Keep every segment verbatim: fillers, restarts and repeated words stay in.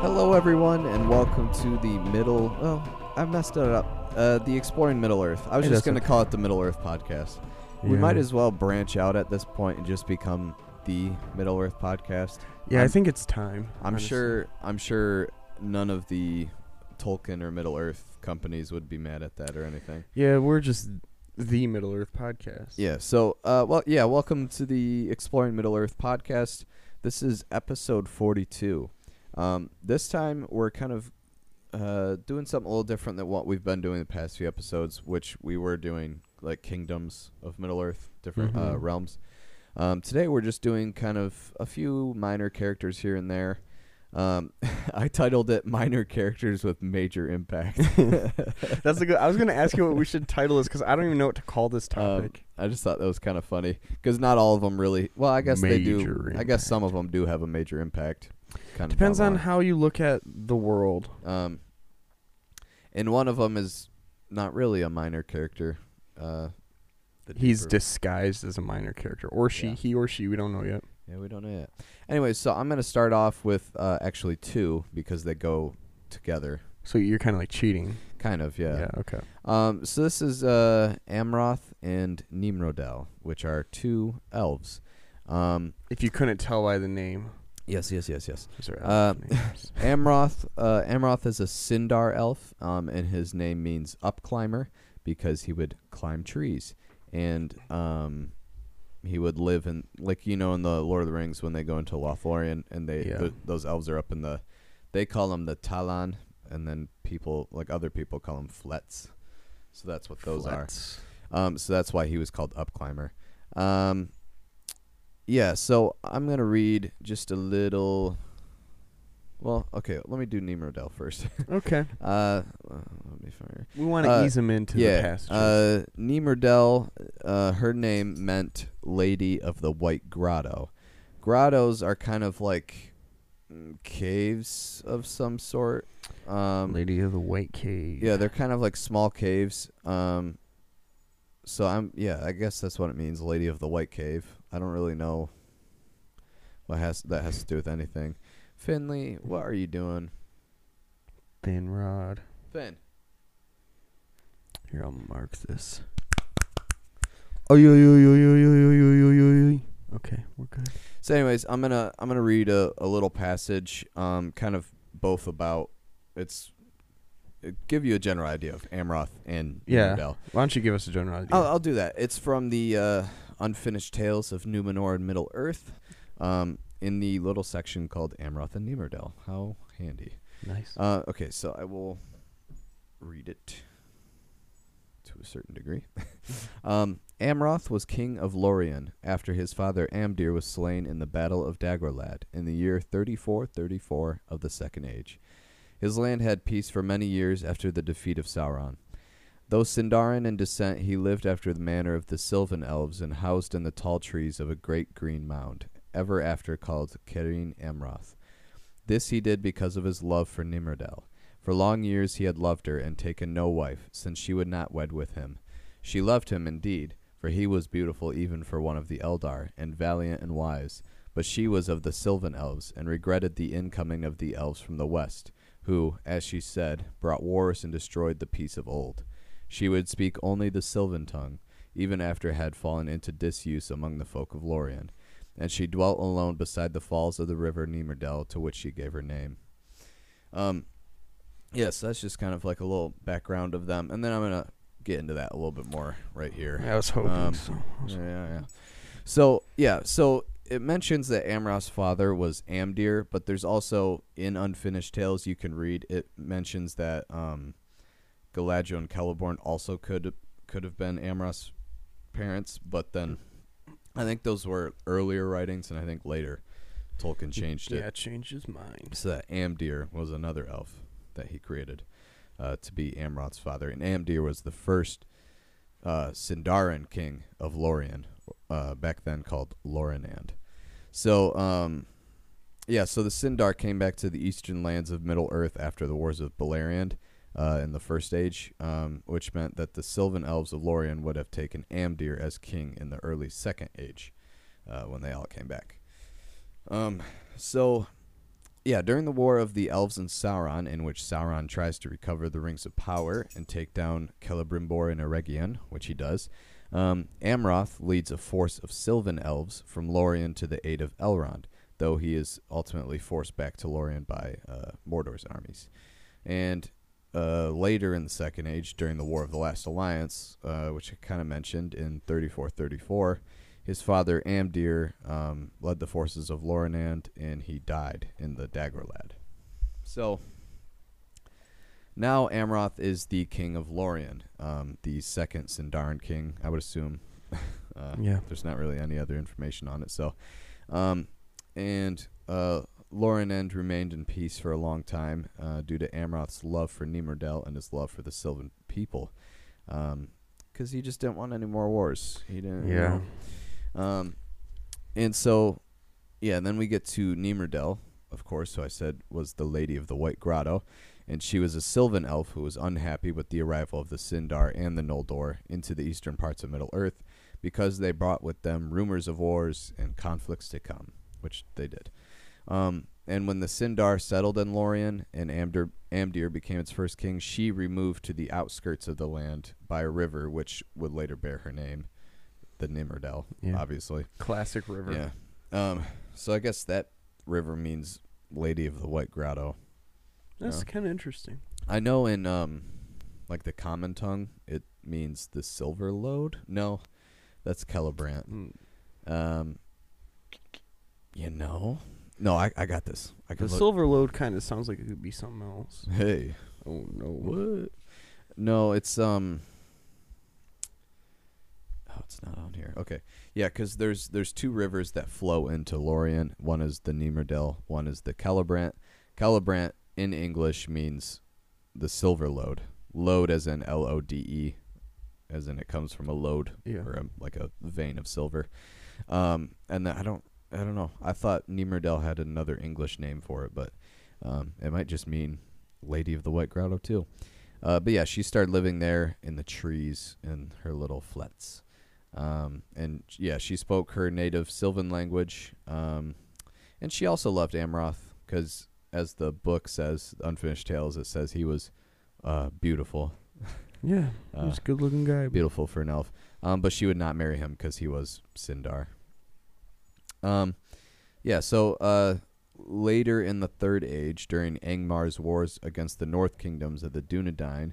Hello everyone, and welcome to the Middle... Oh, I messed it up. Uh, the Exploring Middle-earth. I was hey, just going to okay. call it the Middle-earth podcast. Yeah. We might as well branch out at this point and just become the Middle-earth podcast. Yeah, I'm, I think it's time. I'm honestly. sure I'm sure none of the Tolkien or Middle-earth companies would be mad at that or anything. Yeah, we're just... The Middle Earth podcast. Yeah. So, uh, well, yeah. Welcome to the Exploring Middle Earth podcast. This is episode forty-two. Um, this time we're kind of uh, doing something a little different than what we've been doing the past few episodes, which we were doing like kingdoms of Middle Earth, different mm-hmm. uh, realms. Um, today we're just doing kind of a few minor characters here and there. Um, I titled it Minor Characters with Major Impact. That's a good. I was going to ask you what we should title this because I don't even know what to call this topic. Um, I just thought that was kind of funny because not all of them really. Well, I guess major they do. Impact. I guess some of them do have a major impact. Kind Depends of on how you look at the world. Um, and one of them is not really a minor character. Uh, He's disguised as a minor character, or she, yeah. he, or she. We don't know yet. Yeah, we don't know yet. Anyway, so I'm going to start off with uh, actually two because they go together. So you're kind of like cheating. Kind of, yeah. Yeah, okay. Um, so this is uh, Amroth and Nimrodel, which are two elves. Um, if you couldn't tell by the name. Yes, yes, yes, yes. Sorry, uh, Amroth, uh, Amroth is a Sindar elf, um, and his name means upclimber because he would climb trees. And... Um, He would live in, like, you know, in the Lord of the Rings when they go into Lothlorien and they yeah. th- those elves are up in the, they call them the Talan, and then people, like other people call them Flets. So that's what those Flets. are. Um, so that's why he was called Upclimber. Um, yeah, so I'm going to read just a little, well, okay, let me do Nimrodel first. Okay. Uh, let me fire. We want to uh, ease him into yeah, the passage. Uh, Nimrodel, uh, her name meant Lady of the White Grotto. Grottos are kind of like caves of some sort. Um, Lady of the White Cave. Yeah, they're kind of like small caves. Um, so I'm yeah, I guess that's what it means, Lady of the White Cave. I don't really know what has that has to do with anything. Finley, what are you doing? Finn Rod. Finn. Here, I'll mark this. Oh, yo, yo, yo, yo, yo, yo, yo, yo, yo. Okay, we're good. So, anyways, I'm gonna I'm gonna read a, a little passage, um, kind of both about it's give you a general idea of Amroth and yeah. Nimrodel. Why don't you give us a general idea? I'll, I'll do that. It's from the uh, Unfinished Tales of Numenor and Middle Earth. Um. In the little section called Amroth and Nimrodel. How handy. Nice. Uh, okay, so I will read it to a certain degree. um, Amroth was king of Lorien after his father Amdir was slain in the Battle of Dagrolad in the year thirty-four thirty-four of the Second Age. His land had peace for many years after the defeat of Sauron. Though Sindarin in descent, he lived after the manner of the Sylvan Elves and housed in the tall trees of a great green mound, ever after called Kerin Amroth. This he did because of his love for Nimrodel. For long years he had loved her and taken no wife, since she would not wed with him. She loved him indeed, for he was beautiful even for one of the Eldar, and valiant and wise, but she was of the Sylvan Elves, and regretted the incoming of the Elves from the west, who, as she said, brought wars and destroyed the peace of old. She would speak only the Sylvan tongue, even after it had fallen into disuse among the folk of Lorien, and she dwelt alone beside the falls of the river Nimrodel, to which she gave her name. Um, yeah, so that's just kind of like a little background of them, and then I'm going to get into that a little bit more right here. Yeah, I was hoping um, so. Yeah, yeah, yeah. So, yeah, so it mentions that Amroth's father was Amdir, but there's also, in Unfinished Tales, you can read, it mentions that um, Galadriel and Celeborn also could could have been Amroth's parents, but then... I think those were earlier writings, and I think later Tolkien changed it. Yeah, changed his mind. So that Amdir was another elf that he created uh, to be Amroth's father. And Amdir was the first uh, Sindarin king of Lorien, uh, back then called Lorinand. So, um, yeah, so the Sindar came back to the eastern lands of Middle-earth after the wars of Beleriand uh, in the First Age, um, which meant that the Sylvan Elves of Lorien would have taken Amdir as king in the early Second Age, uh, when they all came back. Um, so yeah, during the War of the Elves and Sauron, in which Sauron tries to recover the Rings of Power and take down Celebrimbor and Eregion, which he does, um, Amroth leads a force of Sylvan Elves from Lorien to the aid of Elrond, though he is ultimately forced back to Lorien by uh, Mordor's armies. And uh, later in the Second Age, during the War of the Last Alliance, uh, which I kind of mentioned in thirty-four thirty-four, his father, Amdir, um, led the forces of Lorinand, and he died in the Dagorlad. So now Amroth is the king of Lorien, um, the second Sindarin king, I would assume. uh, yeah. There's not really any other information on it. So, um, and uh, Lorinand remained in peace for a long time uh, due to Amroth's love for Nimrodel and his love for the Sylvan people, because um, he just didn't want any more wars. He didn't. Yeah. You know, Um, and so, yeah, and then we get to Nimrodel, of course, who I said was the Lady of the White Grotto, and she was a Sylvan elf who was unhappy with the arrival of the Sindar and the Noldor into the eastern parts of Middle-earth because they brought with them rumors of wars and conflicts to come, which they did. Um, and when the Sindar settled in Lorien and Amdir, Amdir became its first king, she removed to the outskirts of the land by a river, which would later bear her name. The Nimrodel, yeah. Obviously. Classic river. Yeah. Um, so I guess that river means Lady of the White Grotto. That's kind of interesting. I know in um, like the common tongue, it means the silver load. No, that's Celebrant. Mm. Um, you know? No, I, I got this. I the silver load kind of sounds like it could be something else. Hey. Oh, no. What? No, it's... um. Oh, it's not on here. Okay. Yeah, because there's there's two rivers that flow into Lorien. One is the Nimrodel. One is the Celebrant. Celebrant in English means the silver load. Load as in L O D E, as in it comes from a load, yeah. or a, like a vein of silver. Um, and the, I don't I don't know. I thought Nimrodel had another English name for it, but um, it might just mean Lady of the White Grotto too. Uh, but yeah, she started living there in the trees in her little flats. Um, and yeah, she spoke her native Sylvan language. Um, and she also loved Amroth because, as the book says, Unfinished Tales, it says he was, uh, beautiful. Yeah. He was a good looking guy. Beautiful for an elf. Um, but she would not marry him because he was Sindar. Um, yeah. So, uh, later in the Third Age, during Angmar's wars against the North Kingdoms of the Dunedain,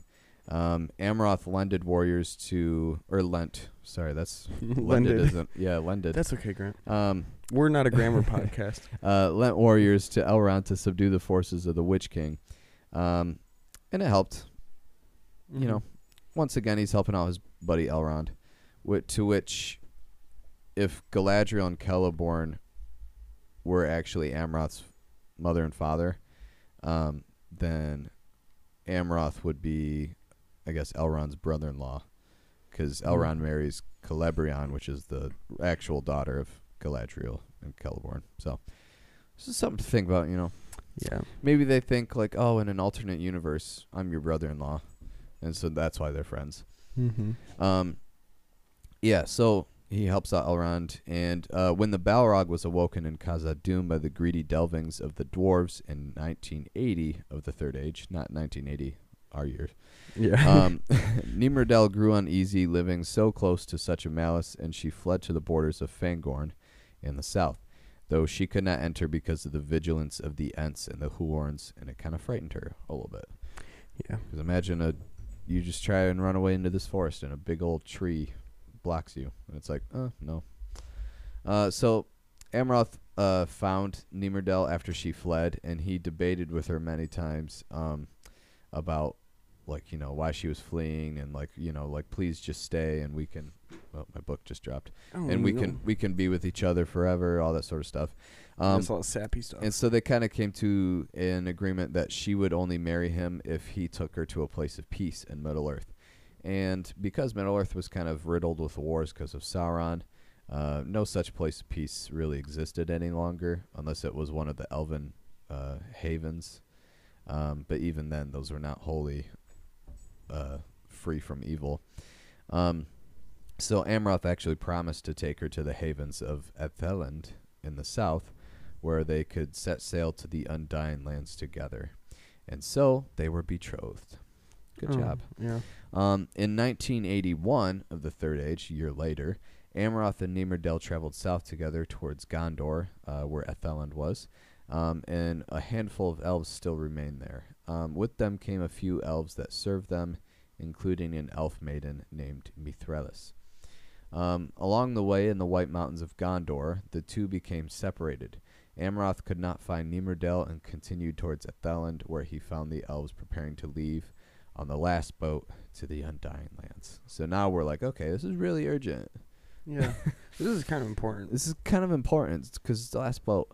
Um, Amroth lended warriors to, or lent, sorry, that's, lended isn't, yeah, lended. That's okay, Grant. Um, We're not a grammar podcast. Uh, lent warriors to Elrond to subdue the forces of the Witch King. Um, and it helped. Mm-hmm. You know, once again, he's helping out his buddy Elrond, wh- to which, if Galadriel and Celeborn were actually Amroth's mother and father, um, then Amroth would be... I guess Elrond's brother-in-law, because Elrond marries Celebrion, which is the actual daughter of Galadriel and Celeborn. So this is something to think about, you know. Yeah. Maybe they think like, oh, in an alternate universe, I'm your brother-in-law, and so that's why they're friends. Mm-hmm. Um. Yeah. So he helps out Elrond, and uh, when the Balrog was awoken in Khazad-dûm by the greedy delvings of the dwarves in nineteen eighty of the Third Age, not nineteen eighty. Our years. Yeah. Um, Nimrodel grew uneasy, living so close to such a malice, and she fled to the borders of Fangorn in the south, though she could not enter because of the vigilance of the Ents and the Huorns, and it kind of frightened her a little bit. Yeah. Because imagine a, you just try and run away into this forest, and a big old tree blocks you, and it's like, oh, no. Uh, so Amroth uh, found Nimrodel after she fled, and he debated with her many times um, about, like, you know, why she was fleeing, and like, you know, like, please just stay, and we can, well, my book just dropped, oh, and we no. can we can be with each other forever, all that sort of stuff. Um, That's all sappy stuff. And so they kind of came to an agreement that she would only marry him if he took her to a place of peace in Middle Earth, and because Middle Earth was kind of riddled with wars because of Sauron, uh, no such place of peace really existed any longer, unless it was one of the Elven uh, havens. Um, but even then, those were not wholly uh, free from evil. Um, so Amroth actually promised to take her to the havens of Edhellond in the south, where they could set sail to the Undying Lands together. And so they were betrothed. Good oh, job. Yeah. Um, in nineteen eighty-one of the Third Age, a year later, Amroth and Nimrodel traveled south together towards Gondor, uh, where Edhellond was, um, and a handful of elves still remained there. Um, with them came a few elves that served them, including an elf maiden named Mithrellas. Um, along the way in the White Mountains of Gondor, the two became separated. Amroth could not find Nimrodel and continued towards Edhellond, where he found the elves preparing to leave on the last boat to the Undying Lands. So now we're like, okay, this is really urgent. Yeah, this is kind of important. This is kind of important because it's the last boat.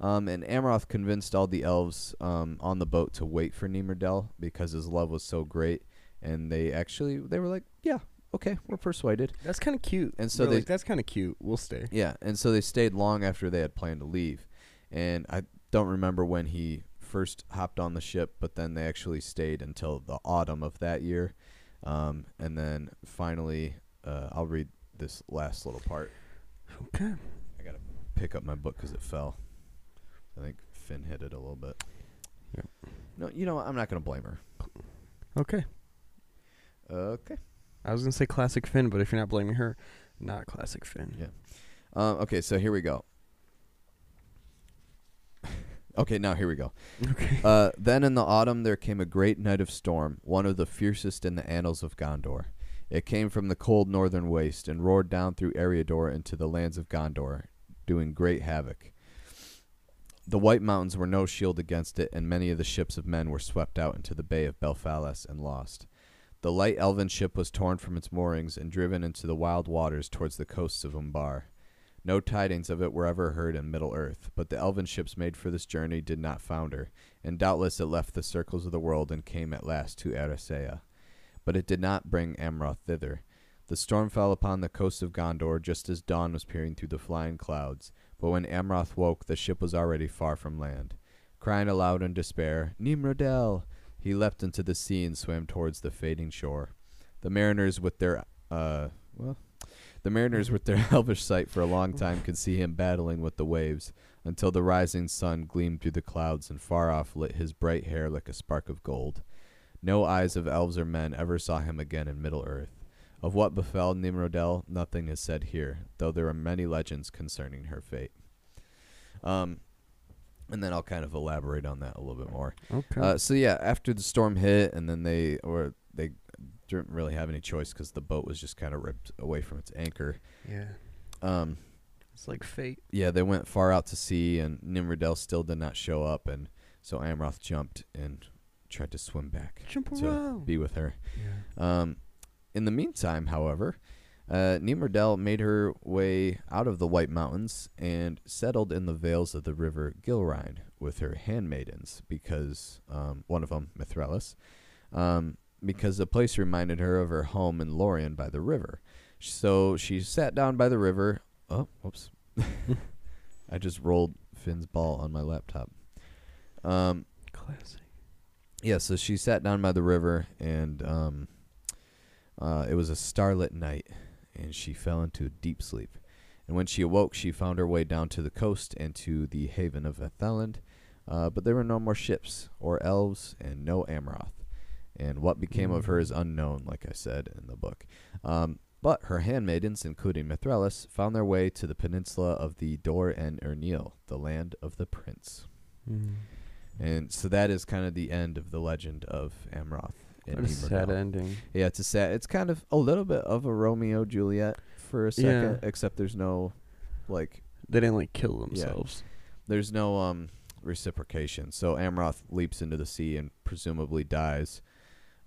Um, and Amroth convinced all the elves um, on the boat to wait for Nimrodel because his love was so great. And they actually, they were like, yeah, okay, we're persuaded. That's kind of cute. And so they're they like, that's kind of cute. We'll stay. Yeah, and so they stayed long after they had planned to leave. And I don't remember when he first hopped on the ship, but then they actually stayed until the autumn of that year. Um, and then finally, uh, I'll read this last little part. Okay. I got to pick up my book because it fell. I think Finn hit it a little bit. Yep. No, you know what? I'm not going to blame her. Okay. Okay. I was going to say classic Finn, but if you're not blaming her, not classic Finn. Yeah. Um, okay, so here we go. Okay, now here we go. Okay. Uh, then in the autumn there came a great night of storm, one of the fiercest in the annals of Gondor. It came from the cold northern waste and roared down through Eriador into the lands of Gondor, doing great havoc. The White Mountains were no shield against it, and many of the ships of men were swept out into the Bay of Belfalas and lost. The light elven ship was torn from its moorings and driven into the wild waters towards the coasts of Umbar. No tidings of it were ever heard in Middle-earth, but the elven ships made for this journey did not founder, and doubtless it left the circles of the world and came at last to Eressëa. But it did not bring Amroth thither. The storm fell upon the coast of Gondor just as dawn was peering through the flying clouds, but when Amroth woke, the ship was already far from land. Crying aloud in despair, "Nimrodel!" he leapt into the sea and swam towards the fading shore. The mariners with their, uh, well... The mariners with their elvish sight for a long time could see him battling with the waves until the rising sun gleamed through the clouds and far off lit his bright hair like a spark of gold. No eyes of elves or men ever saw him again in Middle-earth. Of what befell Nimrodel, nothing is said here, though there are many legends concerning her fate. Um, and then I'll kind of elaborate on that a little bit more. Okay. Uh, so yeah, after the storm hit and then they... or they. didn't really have any choice because the boat was just kind of ripped away from its anchor. Yeah. Um, it's like fate. Yeah, they went far out to sea, and Nimrodel still did not show up, and so Amroth jumped and tried to swim back. Jump to around. Be with her. Yeah. Um, in the meantime, however, uh, Nimrodel made her way out of the White Mountains and settled in the vales of the river Gilrine with her handmaidens because um, one of them, Mithrellas, um, because the place reminded her of her home in Lorien by the river. So she sat down by the river. Oh, whoops. I just rolled Finn's ball on my laptop. Um, Classic. Yeah, so she sat down by the river, and um, uh, it was a starlit night, and she fell into a deep sleep. And when she awoke, she found her way down to the coast and to the haven of Edhellond, uh, but there were no more ships or elves and no Amroth. And what became of her is unknown, like I said in the book. Um, but her handmaidens, including Mithrellas, found their way to the peninsula of the Dor en Erneil, the land of the prince. Mm. And so that is kind of the end of the legend of Amroth. What a sad ending. Yeah, it's a sad. It's kind of a little bit of a Romeo Juliet for a second, yeah. Except there's no, like, they didn't like kill themselves. Yeah. There's no um reciprocation. So Amroth leaps into the sea and presumably dies.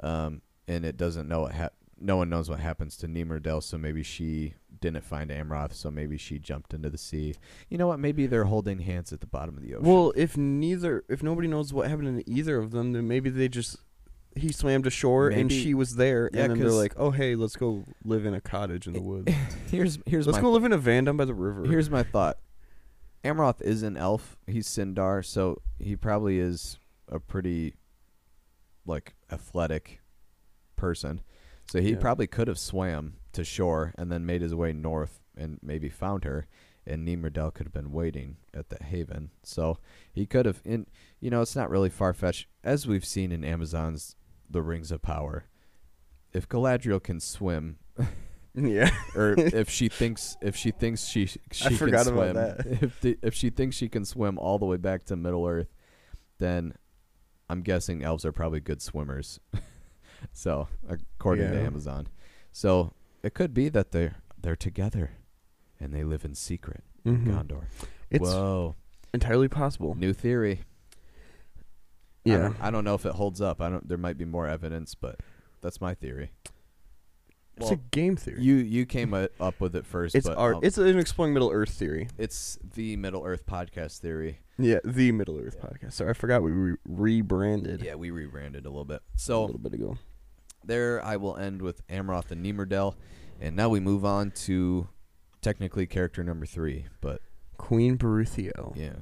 Um, and it doesn't know what hap- no one knows what happens to Nimrodel, so maybe she didn't find Amroth, so maybe she jumped into the sea. You know what? Maybe they're holding hands at the bottom of the ocean. Well, if neither, if nobody knows what happened to either of them, then maybe they just he swam to shore maybe. And she was there, yeah, and then they're like, "Oh, hey, let's go live in a cottage in the woods." here's here's let's my go th- live in a van down by the river. Here's my thought: Amroth is an elf. He's Sindar, so he probably is a pretty like. athletic person, so he yeah. probably could have swam to shore and then made his way north and maybe found her, and Nimrodel could have been waiting at the haven. So he could have, in you know, it's not really far-fetched. As we've seen in Amazon's The Rings of Power, if Galadriel can swim, yeah, or if she thinks if she thinks she she I can forgot swim, about that. if the, if she thinks she can swim all the way back to Middle Earth, then I'm guessing elves are probably good swimmers. So according yeah. to Amazon, so it could be that they're they're together, and they live in secret mm-hmm. in Gondor. It's Whoa. entirely possible. New theory. Yeah, I don't, I don't know if it holds up. I don't. There might be more evidence, but that's my theory. It's well, a game theory. You you came a, up with it first. It's but, our, um, It's an exploring Middle Earth theory. It's the Middle Earth podcast theory. Yeah, the Middle Earth yeah. podcast. Sorry, I forgot we re- rebranded. Yeah, we rebranded a little bit. So a little bit ago. There, I will end with Amroth and Nimrodel, and now we move on to technically character number three, but Queen Berúthiel. Yeah.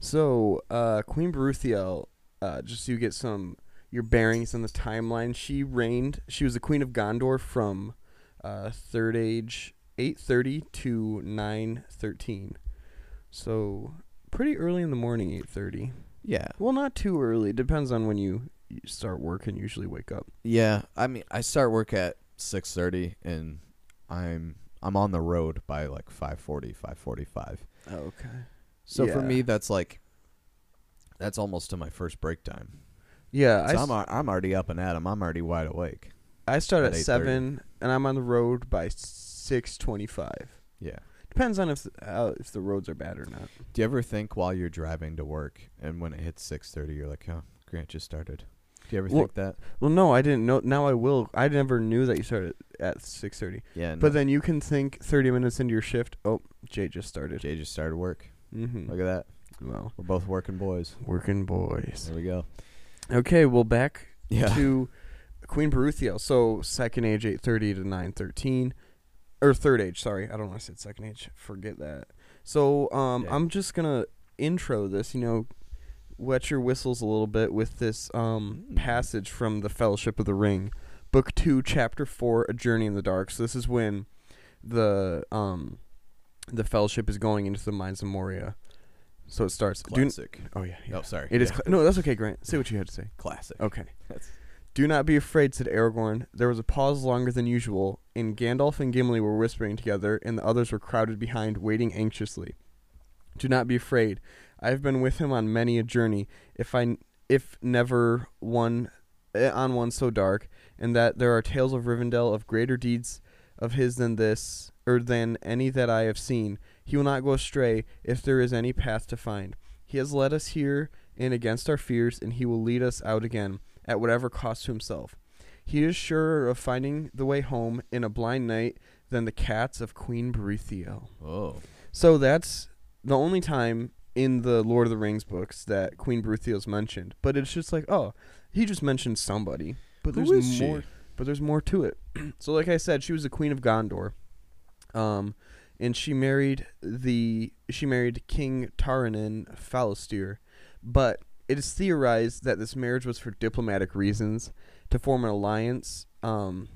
So uh, Queen Berúthiel. Uh, just so you get some your bearings on the timeline. She reigned. She was the queen of Gondor from uh, Third Age eight thirty to nine thirteen. So pretty early in the morning, eight thirty. Yeah. Well, not too early. Depends on when you, you start work and usually wake up. Yeah. I mean, I start work at six thirty and I'm I'm on the road by like five forty, five forty-five. Oh, okay. So yeah. for me, that's like. That's almost to my first break time. Yeah. So I I'm, a, I'm already up and at 'em. I'm already wide awake. I start at, at seven, and I'm on the road by six twenty-five. Yeah. Depends on if uh, if the roads are bad or not. Do you ever think while you're driving to work, and when it hits six thirty, you're like, oh, Grant just started. Do you ever well, think that? Well, no, I didn't know. Now I will. I never knew that you started at six thirty. Yeah. No. But then you can think thirty minutes into your shift, oh, Jay just started. Jay just started work. Mm-hmm. Look at that. Well, we're both working boys. Working boys. There we go. Okay, well, back yeah. to Queen Berúthiel. So, second age, eight thirty to nine thirteen. Or third age, sorry. I don't know I said second age. Forget that. So, um, yeah. I'm just going to intro this, you know, wet your whistles a little bit with this um, passage from The Fellowship of the Ring, Book two, Chapter four, A Journey in the Dark. So, this is when the, um, the Fellowship is going into the Mines of Moria. So it starts. Classic. N- oh, yeah. yeah. Oh, sorry. It yeah. is. Cl- no, that's okay, Grant. Say what you had to say. Classic. Okay. That's Do not be afraid, said Aragorn. There was a pause longer than usual, and Gandalf and Gimli were whispering together, and the others were crowded behind, waiting anxiously. Do not be afraid. I have been with him on many a journey, if I, n- if never one, eh, on one so dark, and that there are tales of Rivendell of greater deeds of his than this, or than any that I have seen. He will not go astray if there is any path to find. He has led us here in against our fears, and he will lead us out again, at whatever cost to himself. He is surer of finding the way home in a blind night than the cats of Queen Berúthiel. Oh. So that's the only time in the Lord of the Rings books that Queen Berúthiel is mentioned. But it's just like, oh, he just mentioned somebody. But Who there's is more she? But there's more to it. So like I said, she was the Queen of Gondor. Um And she married the she married King Tarannon Falastur, but it is theorized that this marriage was for diplomatic reasons, to form an alliance, um,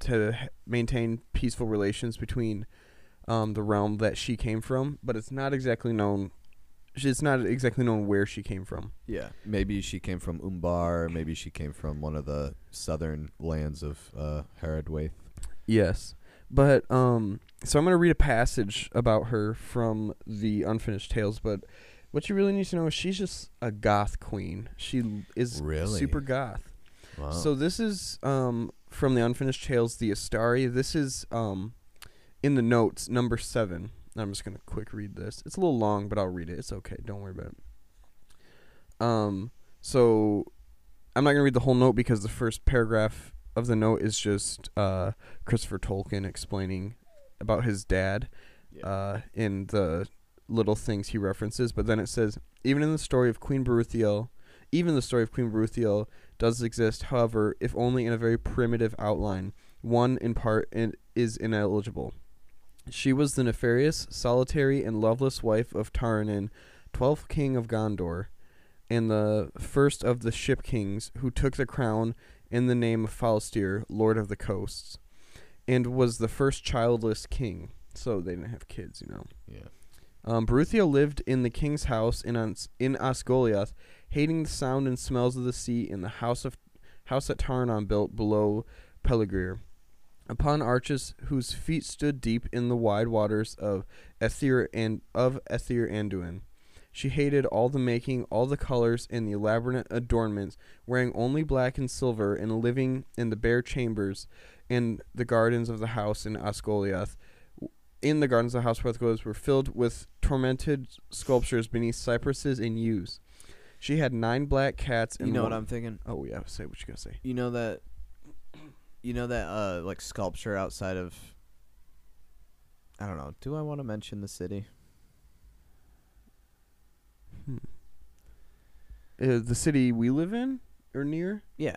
to h- maintain peaceful relations between, um, the realm that she came from. But it's not exactly known. It's not exactly known where she came from. Yeah, maybe she came from Umbar. Maybe she came from one of the southern lands of uh, Haradwaith. Yes. But, um, so I'm going to read a passage about her from the Unfinished Tales, but what you really need to know is she's just a goth queen. She is really? super goth. Wow. So this is, um, from the Unfinished Tales, the Istari. This is, um, in the notes, number seven. I'm just going to quick read this. It's a little long, but I'll read it. It's okay. Don't worry about it. Um, so I'm not going to read the whole note because the first paragraph of the note is just uh, Christopher Tolkien explaining about his dad yeah. uh, in the little things he references. But then it says, even in the story of Queen Berúthiel, even the story of Queen Berúthiel does exist, however, if only in a very primitive outline. One, in part, in, is ineligible. She was the nefarious, solitary, and loveless wife of Tarannon, twelfth king of Gondor, and the first of the ship kings who took the crown in the name of Falastur, Lord of the Coasts, and was the first childless king. So they didn't have kids, you know. Yeah. Um, Berúthiel lived in the king's house in Os- in Osgiliath, hating the sound and smells of the sea in the house of house that Tarannon built below Pelargir, upon arches whose feet stood deep in the wide waters of Ethir and of Ethir Anduin. She hated all the making, all the colors, and the elaborate adornments, wearing only black and silver, and living in the bare chambers and the gardens of the house in Osgiliath. In the gardens of the house where the glows were filled with tormented sculptures beneath cypresses and yews. She had nine black cats. And you know what I'm thinking? Oh, yeah. Say what you got to say. You know that, you know that, uh, like, sculpture outside of, I don't know. Do I want to mention the city? Hmm. Uh, the city we live in or near? Yeah.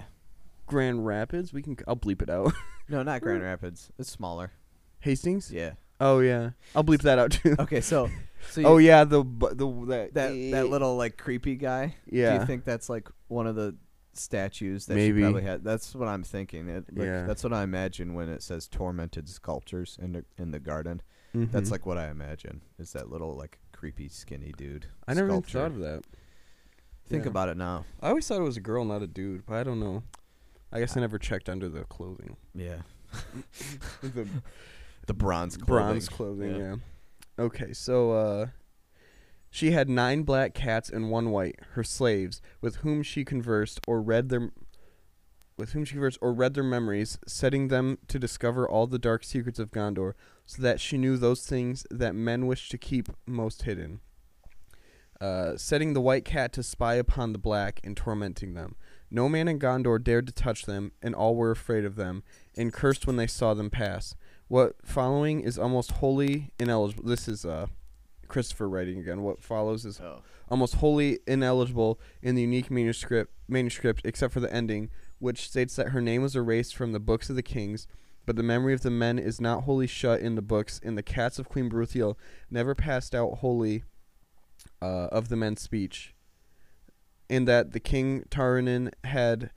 Grand Rapids? We can, I'll bleep it out. No, not Grand Rapids. It's smaller. Hastings? Yeah. Oh yeah, I'll bleep that out too. Okay, so, so you oh yeah, the the that that, that little like creepy guy. Yeah, do you think that's like one of the statues that Maybe. she probably had? That's what I'm thinking. It, like, yeah, that's what I imagine when it says tormented sculptures in the, in the garden. Mm-hmm. That's like what I imagine is that little like creepy skinny dude. I never even thought of that. Think yeah. about it now. I always thought it was a girl, not a dude, but I don't know. I guess I, I never checked under the clothing. Yeah. the, The bronze clothing. Bronze clothing, yeah. yeah. Okay, so uh, she had nine black cats and one white, her slaves, with whom she conversed or read their, with whom she conversed or read their memories, setting them to discover all the dark secrets of Gondor, so that she knew those things that men wish to keep most hidden. Uh, setting the white cat to spy upon the black and tormenting them. No man in Gondor dared to touch them, and all were afraid of them, and cursed when they saw them pass. What following is almost wholly ineligible. This is uh, Christopher writing again. What follows is oh. almost wholly ineligible in the unique manuscript, manuscript, except for the ending, which states that her name was erased from the books of the kings, but the memory of the men is not wholly shut in the books, and the cats of Queen Berúthiel never passed out wholly uh, of the men's speech, and that the king Tarannon had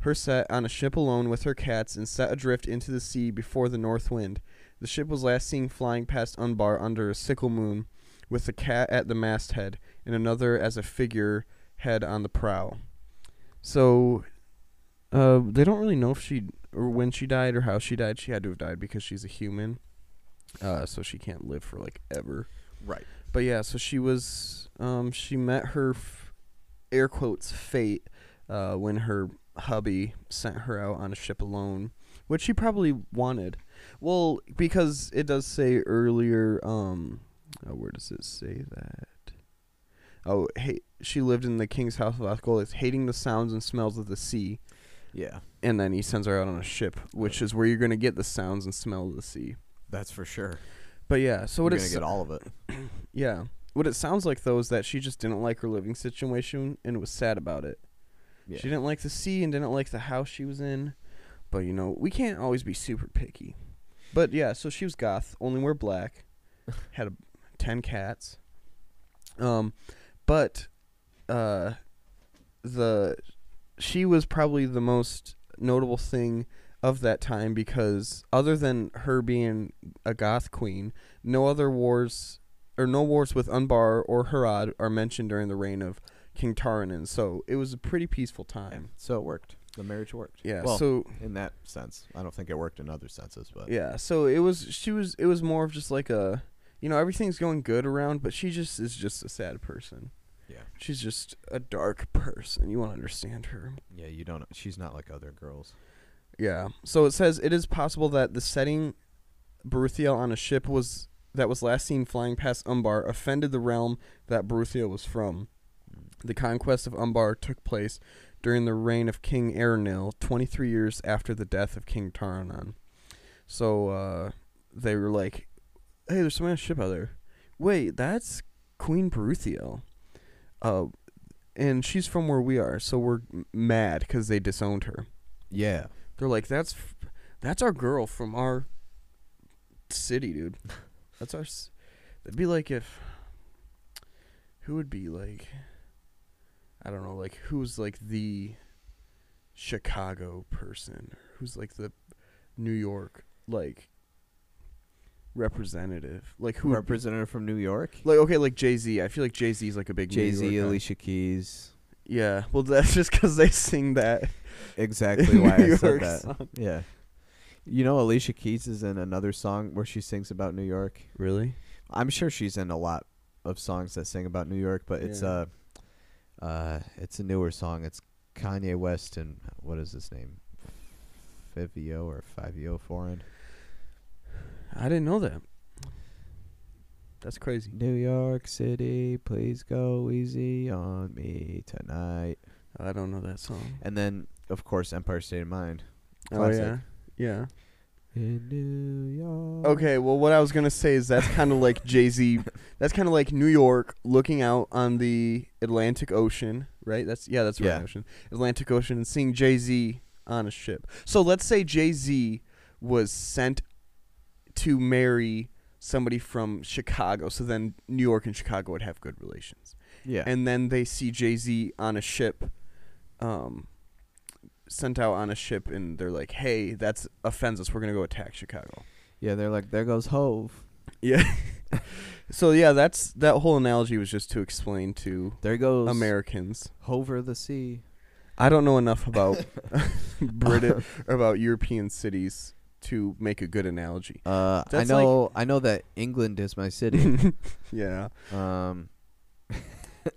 her set on a ship alone with her cats and set adrift into the sea before the north wind. The ship was last seen flying past Umbar under a sickle moon, with a cat at the masthead and another as a figure head on the prow. So, uh, they don't really know if she or when she died or how she died. She had to have died because she's a human, uh, so she can't live for like ever. Right. But yeah, so she was. Um, she met her f- air quotes fate uh, when her hubby sent her out on a ship alone, which she probably wanted. Well, because it does say earlier, um, oh, where does it say that? Oh, hey, she lived in the king's house of Osgiliath, hating the sounds and smells of the sea. Yeah. And then he sends her out on a ship, which is where you're going to get the sounds and smell of the sea. That's for sure. But yeah, so what it's... You're going to get all of it. Yeah. What it sounds like, though, is that she just didn't like her living situation and was sad about it. Yeah. She didn't like the sea and didn't like the house she was in. But, you know, we can't always be super picky. But, yeah, so she was goth, only wore black, had a, ten cats. Um, But uh, the she was probably the most notable thing of that time because other than her being a goth queen, no other wars or no wars with Umbar or Harad are mentioned during the reign of King Tarannon, so it was a pretty peaceful time. So it worked. The marriage worked. Yeah. Well, so in that sense, I don't think it worked in other senses, but yeah. So it was. She was. It was more of just like a, you know, everything's going good around, but she just is just a sad person. Yeah. She's just a dark person. You want to understand her. Yeah. You don't. She's not like other girls. Yeah. So it says it is possible that the setting Berúthiel on a ship was that was last seen flying past Umbar offended the realm that Berúthiel was from. The conquest of Umbar took place during the reign of King Erinil, twenty-three years after the death of King Tarannon. So uh, they were like, hey, there's some ship out there. Wait, that's Queen Berúthiel. Uh, and she's from where we are, so we're mad because they disowned her. Yeah. They're like, that's f- that's our girl from our city, dude. That's our... C- It'd be like if... Who would be like... I don't know, like, who's, like, the Chicago person? Who's, like, the New York, like, representative, like who representative from New York, like okay, like Jay-Z. I feel like Jay-Z is like a big Jay-Z, Alicia Keys. Yeah, well, that's just because they sing that. Exactly why I said that. Song. Yeah, you know, Alicia Keys is in another song where she sings about New York. Really? I'm sure she's in a lot of songs that sing about New York, but yeah. it's a, uh, uh, it's a newer song. It's Kanye West and what is his name, Fivio or Fivio Foreign. I didn't know that. That's crazy. New York City, please go easy on me tonight. I don't know that song. And then, of course, Empire State of Mind. Classic. Oh, yeah? Yeah. In New York. Okay, well, what I was going to say is that's kind of like Jay-Z. That's kind of like New York looking out on the Atlantic Ocean, right? That's Yeah, that's right. Yeah. Ocean. Atlantic Ocean and seeing Jay-Z on a ship. So let's say Jay-Z was sent to marry somebody from Chicago, so then New York and Chicago would have good relations. Yeah. And then they see Jay-Z on a ship, um, sent out on a ship, and they're like, hey, that's offends us. We're going to go attack Chicago. Yeah, they're like, there goes Hove. Yeah. So, yeah, that's that whole analogy was just to explain to there goes Americans. Hover the sea. I don't know enough about British, or about European cities to make a good analogy. Uh, I know like I know that England is my city. Yeah. Um.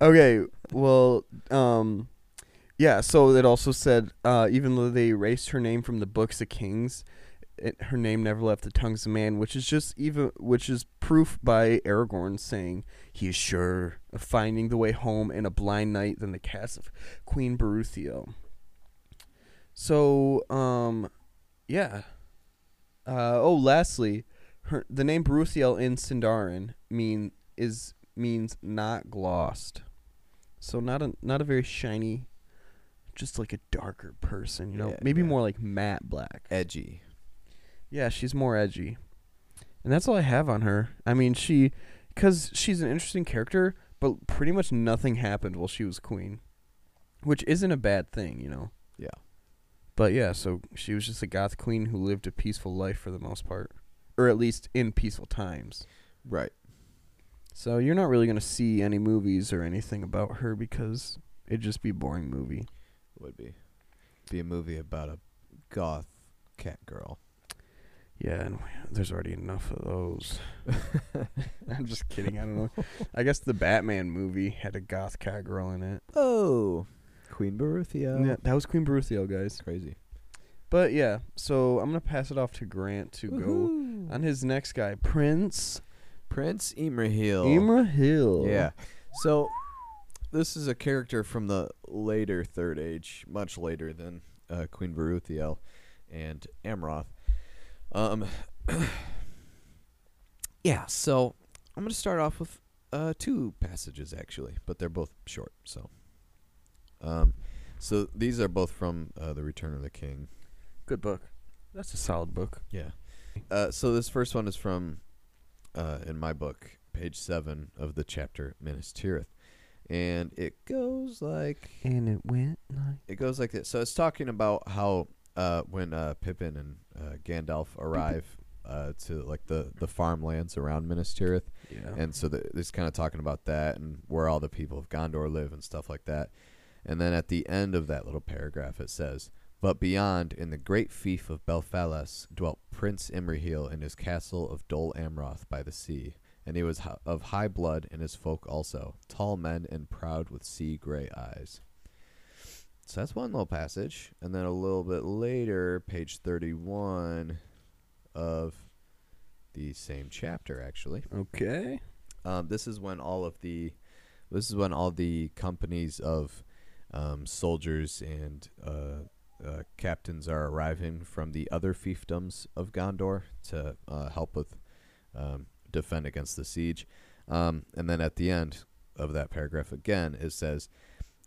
Okay, well, um, yeah, so it also said, uh, even though they erased her name from the books of kings, it, her name never left the tongues of man, which is just even, which is proof by Aragorn saying he is sure of finding the way home in a blind knight than the cast of Queen Berúthiel. So, um, yeah. Uh, oh, lastly, her, the name Berúthiel in Sindarin mean is means not glossed, so not a not a very shiny, just like a darker person, you know, yeah, maybe yeah. more like matte black, edgy. Yeah, she's more edgy, and that's all I have on her. I mean, she, because she's an interesting character, but pretty much nothing happened while she was queen, which isn't a bad thing, you know. Yeah. But yeah, so she was just a goth queen who lived a peaceful life for the most part. Or at least in peaceful times. Right. So you're not really going to see any movies or anything about her because it'd just be a boring movie. It would be. Be a movie about a goth cat girl. Yeah, and there's already enough of those. I'm just kidding. I don't know. I guess the Batman movie had a goth cat girl in it. Oh, Queen Berúthiel. Yeah, that was Queen Berúthiel, guys. Crazy. But, yeah, so I'm going to pass it off to Grant to Woo-hoo. go on his next guy, Prince. Prince Imrahil. Imrahil. Yeah. So this is a character from the later Third Age, much later than uh, Queen Berúthiel and Amroth. Um, yeah, so I'm going to start off with uh, two passages, actually, but they're both short, so... Um, so these are both from uh, The Return of the King. Good book. That's a solid book. Yeah. Uh, so this first one is from, uh, in my book, page seven of the chapter Minas Tirith, and it goes like. And it went like. It goes like this. So it's talking about how uh, when uh, Pippin and uh, Gandalf arrive uh, to like the the farmlands around Minas Tirith, yeah. And so the, it's kind of talking about that and where all the people of Gondor live and stuff like that. And then at the end of that little paragraph, it says, but beyond, in the great fief of Belfalas, dwelt Prince Imrahil in his castle of Dol Amroth by the sea. And he was ho- of high blood and his folk also, tall men and proud with sea-gray eyes. So that's one little passage. And then a little bit later, page thirty-one of the same chapter, actually. Okay. Um, this is when all of the, this is when all the companies of... Um, soldiers and uh, uh, captains are arriving from the other fiefdoms of Gondor to uh, help with um, defend against the siege. Um, and then at the end of that paragraph again, it says,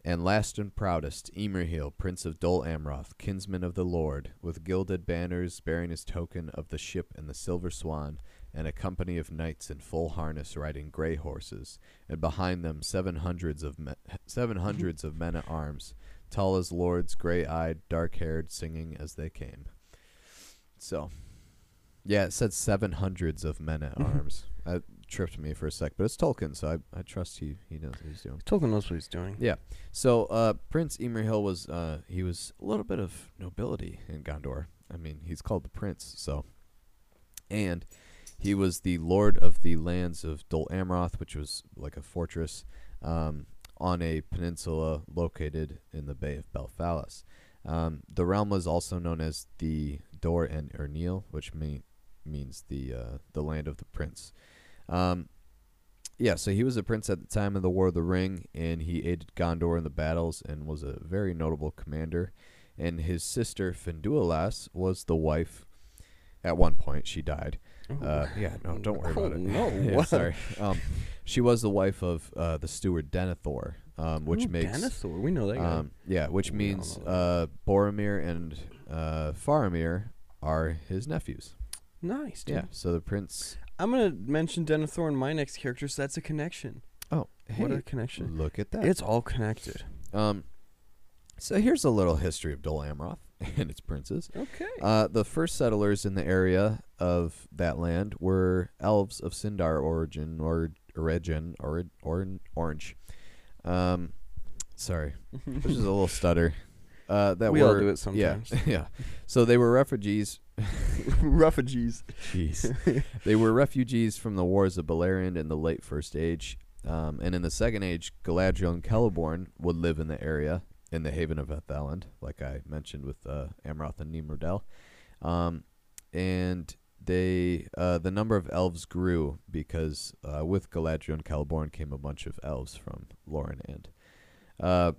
and last and proudest, Imrahil, Prince of Dol Amroth, kinsman of the Lord, with gilded banners bearing his token of the ship and the silver swan, and a company of knights in full harness riding gray horses, and behind them seven hundreds of me- seven hundreds of men at arms, tall as lords, gray-eyed, dark-haired, singing as they came. So, Yeah, it said seven hundreds of men at arms. That tripped me for a sec, but it's Tolkien, so I, I trust he he knows what he's doing. Tolkien knows what he's doing. Yeah. So uh, Prince Imrahil was uh, he was a little bit of nobility in Gondor. I mean, he's called the Prince, so. And he was the Lord of the lands of Dol Amroth, which was like a fortress um, on a peninsula located in the Bay of Belfalas. Um, the realm was also known as the Dor en Ernil, which mean, means the uh, the land of the prince. Um, yeah, so he was a prince at the time of the War of the Ring, and he aided Gondor in the battles and was a very notable commander. And his sister Finduilas was the wife. At one point, she died. Oh. Uh, yeah, no, don't worry oh, about it. No, yeah, sorry. Um, she was the wife of uh, the steward Denethor, um, which Ooh, makes Denethor. We know that. Guy. Um, yeah, which we means uh, Boromir and uh, Faramir are his nephews. Nice. Dude. Yeah. So the prince. I'm gonna mention Denethor in my next character. So that's a connection. Oh, hey, what a connection! Look at that. It's all connected. Um, so here's a little history of Dol Amroth. And its princes. Okay. Uh, the first settlers in the area of that land were elves of Sindar origin or origin or orange. orange. Um, sorry, this is a little stutter. Uh, that we were, all do it sometimes. Yeah, yeah. So they were refugees. refugees. Jeez. They were refugees from the wars of Beleriand in the late First Age, um, and in the Second Age, Galadriel and Celeborn would live in the area. In the haven of Edhellond, like I mentioned with uh, Amroth and Nimrodel. Um, and they, uh, the number of elves grew because uh, with Galadriel and Celeborn came a bunch of elves from Lorien. And uh,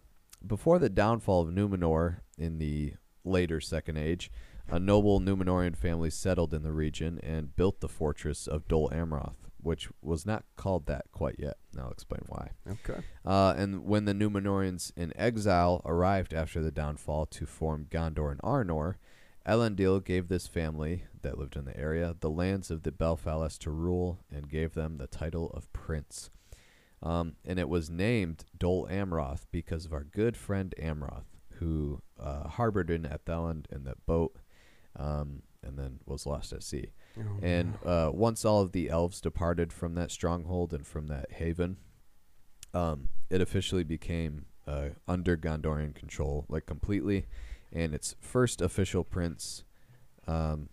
before the downfall of Numenor in the later Second Age, a noble Numenorean family settled in the region and built the fortress of Dol Amroth, which was not called that quite yet. And I'll explain why. Okay. Uh, and when the Numenorians in exile arrived after the downfall to form Gondor and Arnor, Elendil gave this family that lived in the area the lands of the Belfalas to rule and gave them the title of prince. Um, and it was named Dol Amroth because of our good friend Amroth, who uh, harbored in Edhellond in that boat um, and then was lost at sea. Oh, and uh, once all of the elves departed from that stronghold and from that haven, um, it officially became uh, under Gondorian control, like completely. And its first official prince um,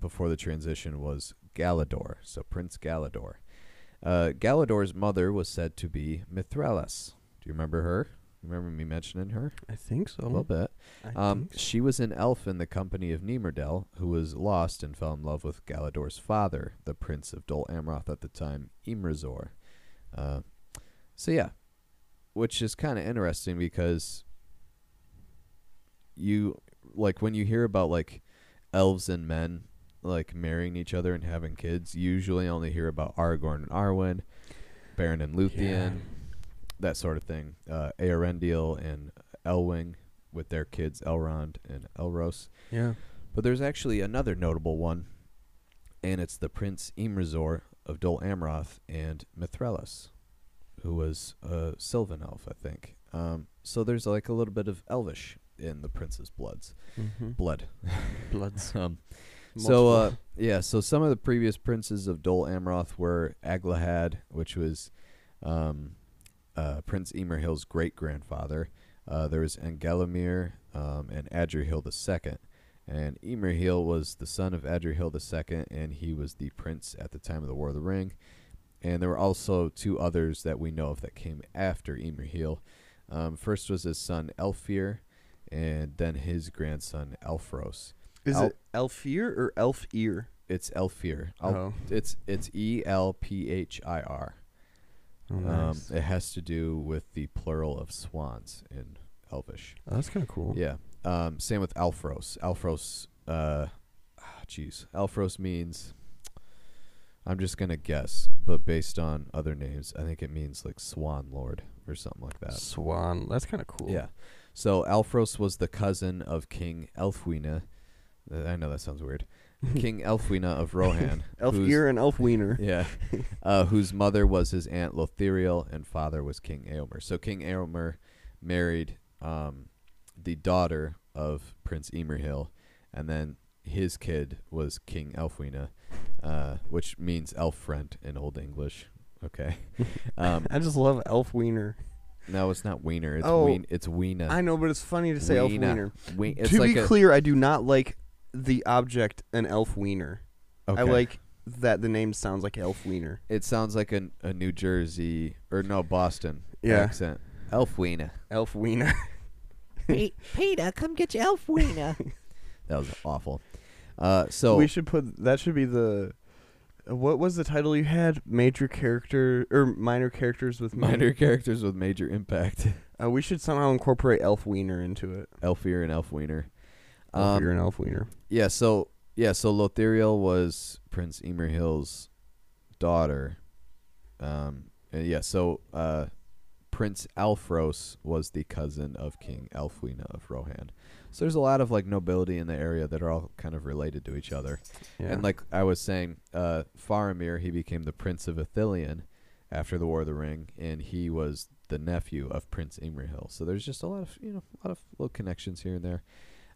before the transition was Galador, so Prince Galador. Uh, Galador's mother was said to be Mithrellas. Do you remember her? Remember me mentioning her? I think so. A little bit. Um, so. She was an elf in the company of Nimrodel, who was lost and fell in love with Galador's father, the prince of Dol Amroth at the time, Imrazor. Uh, so, yeah, which is kind of interesting because you, like, when you hear about, like, elves and men, like, marrying each other and having kids, you usually only hear about Aragorn and Arwen, Beren and Luthien. Yeah. That sort of thing. Uh, Eärendil and Elwing with their kids, Elrond and Elros. Yeah. But there's actually another notable one, and it's the Prince Imrahil of Dol Amroth and Mithrellas, who was a Sylvan Elf, I think. Um, so there's like a little bit of Elvish in the prince's bloods. Mm-hmm. Blood. Bloods. um, so, uh, yeah, so some of the previous princes of Dol Amroth were Aglahad, which was... Um, Uh, Prince Imrahil's great-grandfather. Uh, there was Angelamir um, and Adrihil the Second. And Imrahil was the son of Adrihil the Second, and he was the prince at the time of the War of the Ring. And there were also two others that we know of that came after Imrahil. Um, first was his son Elfir, and then his grandson Elphros. Is El- it Elfir or Elfir? It's Elfir. Elf- oh. It's it's E L P H I R. Oh, nice. Um, it has to do with the plural of swans in Elvish. Oh, that's kind of cool. Yeah. Um, same with Elfros. Elfros, uh, jeez. Oh, Elfros means, I'm just going to guess, but based on other names, I think it means like swan lord or something like that. Swan. That's kind of cool. Yeah. So Elfros was the cousin of King Elfwine. Uh, I know that sounds weird. King Elfwine of Rohan. Elfir and Elfwine. Yeah. Uh, whose mother was his aunt Lothriel and father was King Eomer. So King Eomer married um, the daughter of Prince Imrahil, and then his kid was King Elfwine, uh, which means elf friend in Old English. Okay. Um, I just love Elfwine. No, it's not Wiener. It's, oh, ween, it's Weena. I know, but it's funny to say Elfwine. We, to like be clear, I do not like the object an Elfwine. Okay. I like that the name sounds like Elfwine. It sounds like an, a New Jersey, or no, Boston yeah. accent. Elfwine. Elfwine. Peter, come get your Elfwine. That was awful. Uh, so we should put, that should be the, what was the title you had? Major character, or minor characters with minor, minor characters with major impact. Uh, we should somehow incorporate Elfwine into it. Elphir and Elfwine. Um, Elphir and Elfwine. Yeah, so, yeah, so Lothriel was Prince Imrahil's daughter. Um, and yeah, so, uh, Prince Elfros was the cousin of King Elfwine of Rohan. So there's a lot of like nobility in the area that are all kind of related to each other. Yeah. And like I was saying, uh, Faramir, he became the Prince of Ithilien after the War of the Ring, and he was the nephew of Prince Imrahil. So there's just a lot of, you know, a lot of little connections here and there.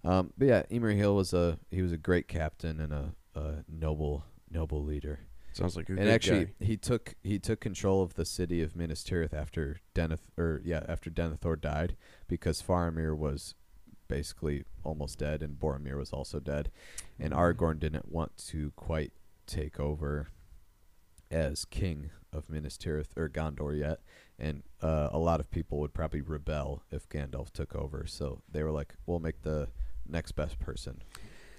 Um, but yeah, Imrahil was a he was a great captain and a, a noble noble leader. Sounds like a and good actually, guy. he took he took control of the city of Minas Tirith after Deneth or yeah after Denethor died, because Faramir was basically almost dead and Boromir was also dead, and Aragorn didn't want to quite take over as king of Minas Tirith or Gondor yet, and uh, a lot of people would probably rebel if Gandalf took over. So they were like, "We'll make the next best person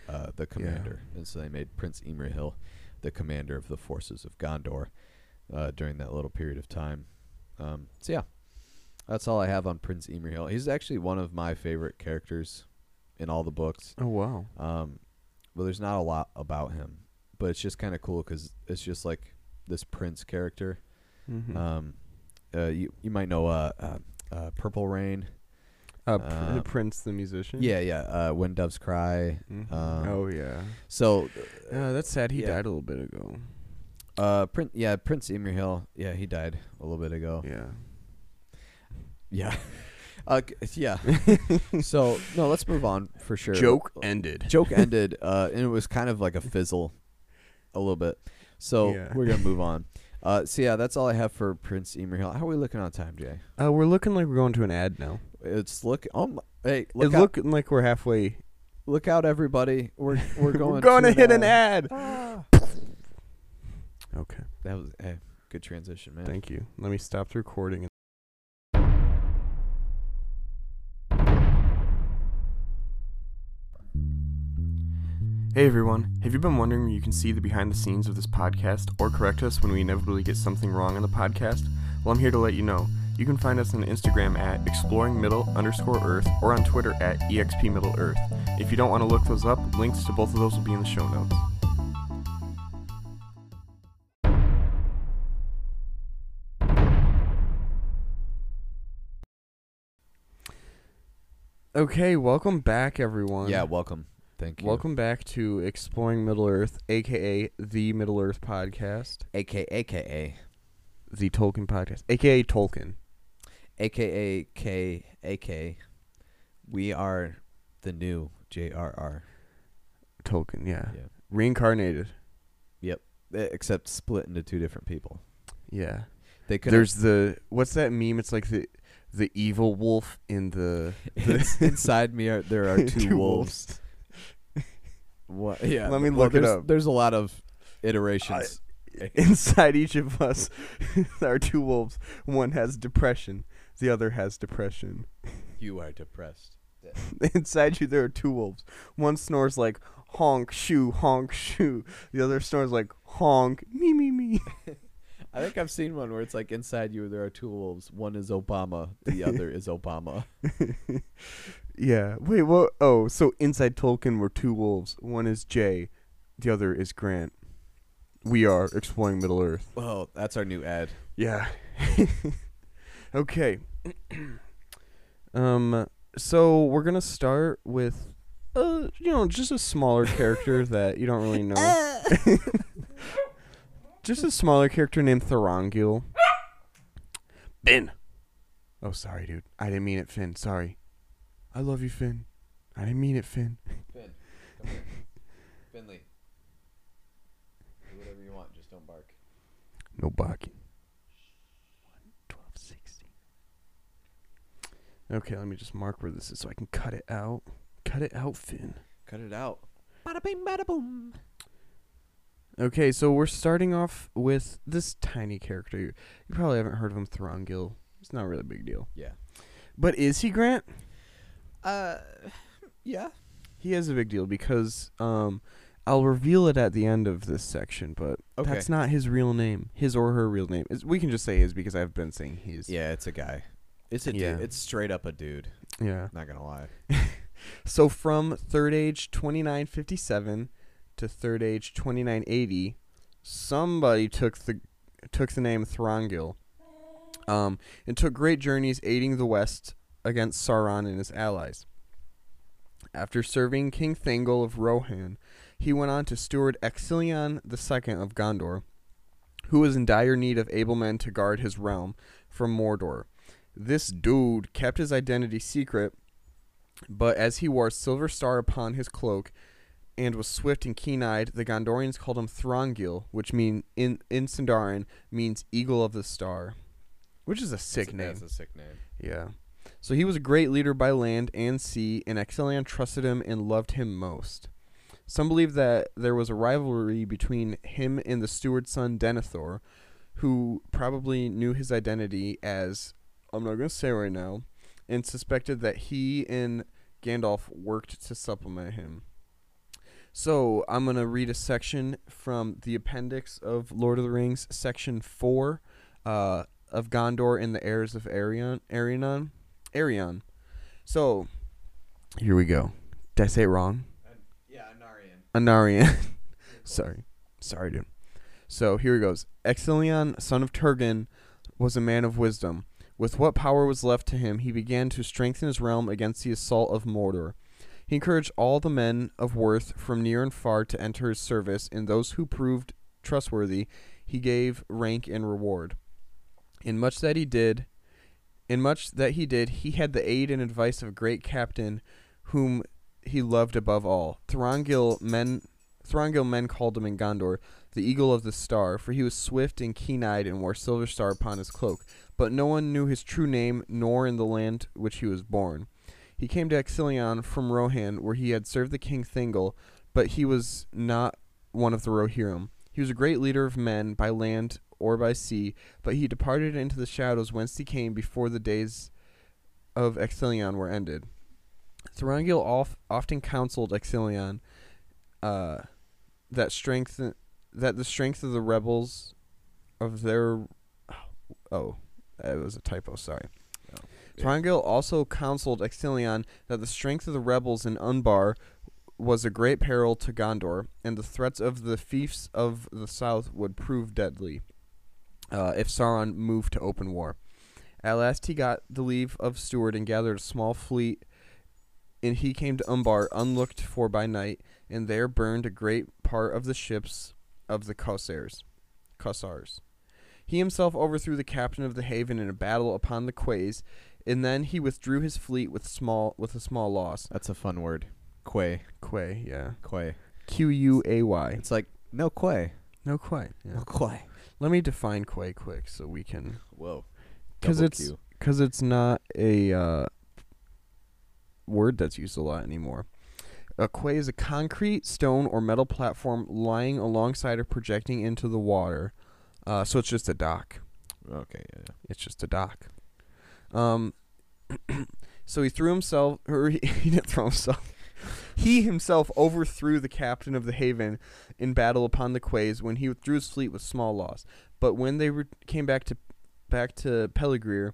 uh, the commander," yeah. and so they made Prince Imrahil the commander of the forces of Gondor uh, during that little period of time. Um, so yeah, that's all I have on Prince Imrahil. He's actually one of my favorite characters in all the books. Oh, wow. Um, well, there's not a lot about him, but it's just kind of cool because it's just like this prince character. Mm-hmm. Um, uh, you, you might know uh, uh, uh, Purple Rain. Uh, pr- um, the Prince, the musician. Yeah, yeah. Uh, When Doves Cry. Mm-hmm. um, oh yeah. So uh, uh, that's sad. He yeah. died a little bit ago. Uh, Prince. Yeah, Prince Imrahil. Yeah, he died a little bit ago. Yeah. Yeah. uh, yeah. So no, let's move on for sure. Joke ended. Joke ended. Uh, and it was kind of like a fizzle, a little bit. So yeah. we're gonna move on. Uh, so yeah, that's all I have for Prince Imrahil. How are we looking on time, Jay? Uh, we're looking like we're going to an ad now. It's look. Oh my, hey, look it's out. looking like we're halfway. Look out, everybody! We're we're going. we're going to, to hit an ad. An ad. Ah. Okay, that was hey, good transition, man. Thank you. Let me stop the recording. Hey everyone, have you been wondering where you can see the behind the scenes of this podcast or correct us when we inevitably get something wrong on the podcast? Well, I'm here to let you know. You can find us on Instagram at exploringmiddle underscore earth or on Twitter at expmiddleearth. If you don't want to look those up, links to both of those will be in the show notes. Okay, welcome back everyone. Yeah, welcome. Thank you. Welcome back to Exploring Middle Earth, aka the Middle Earth podcast, aka aka the Tolkien podcast, aka Tolkien, aka K aka. We are the new J R R Tolkien, yeah, yeah. reincarnated. Yep, except split into two different people. Yeah, they could. There's the what's that meme? It's like the the evil wolf in the, the inside me. Are, there are two, two wolves. wolves. What? Yeah. Let me well, look it up. There's a lot of iterations. Uh, inside each of us are two wolves. One has depression. The other has depression. You are depressed. Inside you, there are two wolves. One snores like honk, shoo, honk, shoo. The other snores like honk, me, me, me. I think I've seen one where it's like inside you, there are two wolves. One is Obama. The other is Obama. Yeah. Wait, what? Oh, so inside Tolkien were two wolves. One is Jay. The other is Grant. We are exploring Middle Earth. Well, that's our new ad. Yeah. Okay. um. So we're going to start with, uh, you know, just a smaller character that you don't really know. Just a smaller character named Thorongil. Ben. Oh, sorry, dude. I didn't mean it, Finn. Sorry. I love you, Finn. I didn't mean it, Finn. Finn, come here. Finley. Do whatever you want, just don't bark. No barking. one, twelve, sixteen. Okay, let me just mark where this is so I can cut it out. Cut it out, Finn. Cut it out. Bada bing, bada boom. Okay, so we're starting off with this tiny character. You probably haven't heard of him, Thorongil. It's not really a big deal. Yeah. But is he, Grant? Uh, yeah. He is a big deal because um, I'll reveal it at the end of this section, but okay. That's not his real name. His or her real name. It's, we can just say his because I've been saying his. Yeah, it's a guy. It's a yeah. dude. It's straight up a dude. Yeah. Not going to lie. So from Third Age twenty-nine fifty-seven to Third Age twenty-nine eighty, somebody took the took the name Thorongil um, and took great journeys aiding the West against Sauron and his allies. After serving King Thangol of Rohan, he went on to steward Exilion the Second of Gondor, who was in dire need of able men to guard his realm from Mordor. This dude kept his identity secret, but as he wore a silver star upon his cloak and was swift and keen-eyed, the Gondorians called him Thorongil, which mean in, in Sindarin means Eagle of the Star, which is a sick that's, name. That's a sick name. Yeah. So he was a great leader by land and sea, and Exilion trusted him and loved him most. Some believe that there was a rivalry between him and the steward's son Denethor, who probably knew his identity as, I'm not going to say right now, and suspected that he and Gandalf worked to supplement him. So I'm going to read a section from the appendix of Lord of the Rings, section four uh, of Gondor and the Heirs of Arion. Arion. Arion. So here we go. Did I say it wrong? Uh, yeah, Anarion. Anarion. Sorry. Sorry, dude. So here it goes. Exilion, son of Turgon, was a man of wisdom. With what power was left to him, he began to strengthen his realm against the assault of Mordor. He encouraged all the men of worth from near and far to enter his service, and those who proved trustworthy, he gave rank and reward. In much that he did, in much that he did, he had the aid and advice of a great captain, whom he loved above all. Thorongil men, Thorongil men called him in Gondor the Eagle of the Star, for he was swift and keen-eyed and wore silver star upon his cloak. But no one knew his true name, nor in the land which he was born. He came to Exilion from Rohan, where he had served the King Thangol, but he was not one of the Rohirrim. He was a great leader of men by land or by sea, but he departed into the shadows whence he came before the days of Exilion were ended. Thorongil oft, often counseled Exilion uh, that strength that the strength of the rebels of their oh it was a typo sorry. Oh, yeah. Thorongil also counseled Exilion that the strength of the rebels in Umbar was a great peril to Gondor, and the threats of the fiefs of the south would prove deadly. Uh, if Sauron moved to open war. At last he got the leave of Steward and gathered a small fleet, and he came to Umbar unlooked for by night, and there burned a great part of the ships of the Cossairs. Cossars. He himself overthrew the captain of the haven in a battle upon the quays, and then he withdrew his fleet with small with a small loss. That's a fun word. Quay. Quay, yeah. Quay. Q U A Y. It's like, no quay. No quay. Yeah. No quay. Let me define quay quick so we can. Whoa. Because it's, it's not a uh, word that's used a lot anymore. A quay is a concrete, stone, or metal platform lying alongside or projecting into the water. Uh, so it's just a dock. Okay, yeah, yeah. It's just a dock. Um, so he threw himself, or he, he didn't throw himself. He himself overthrew the captain of the haven in battle upon the quays when he withdrew his fleet with small loss. But when they re- came back to back to Pelargir,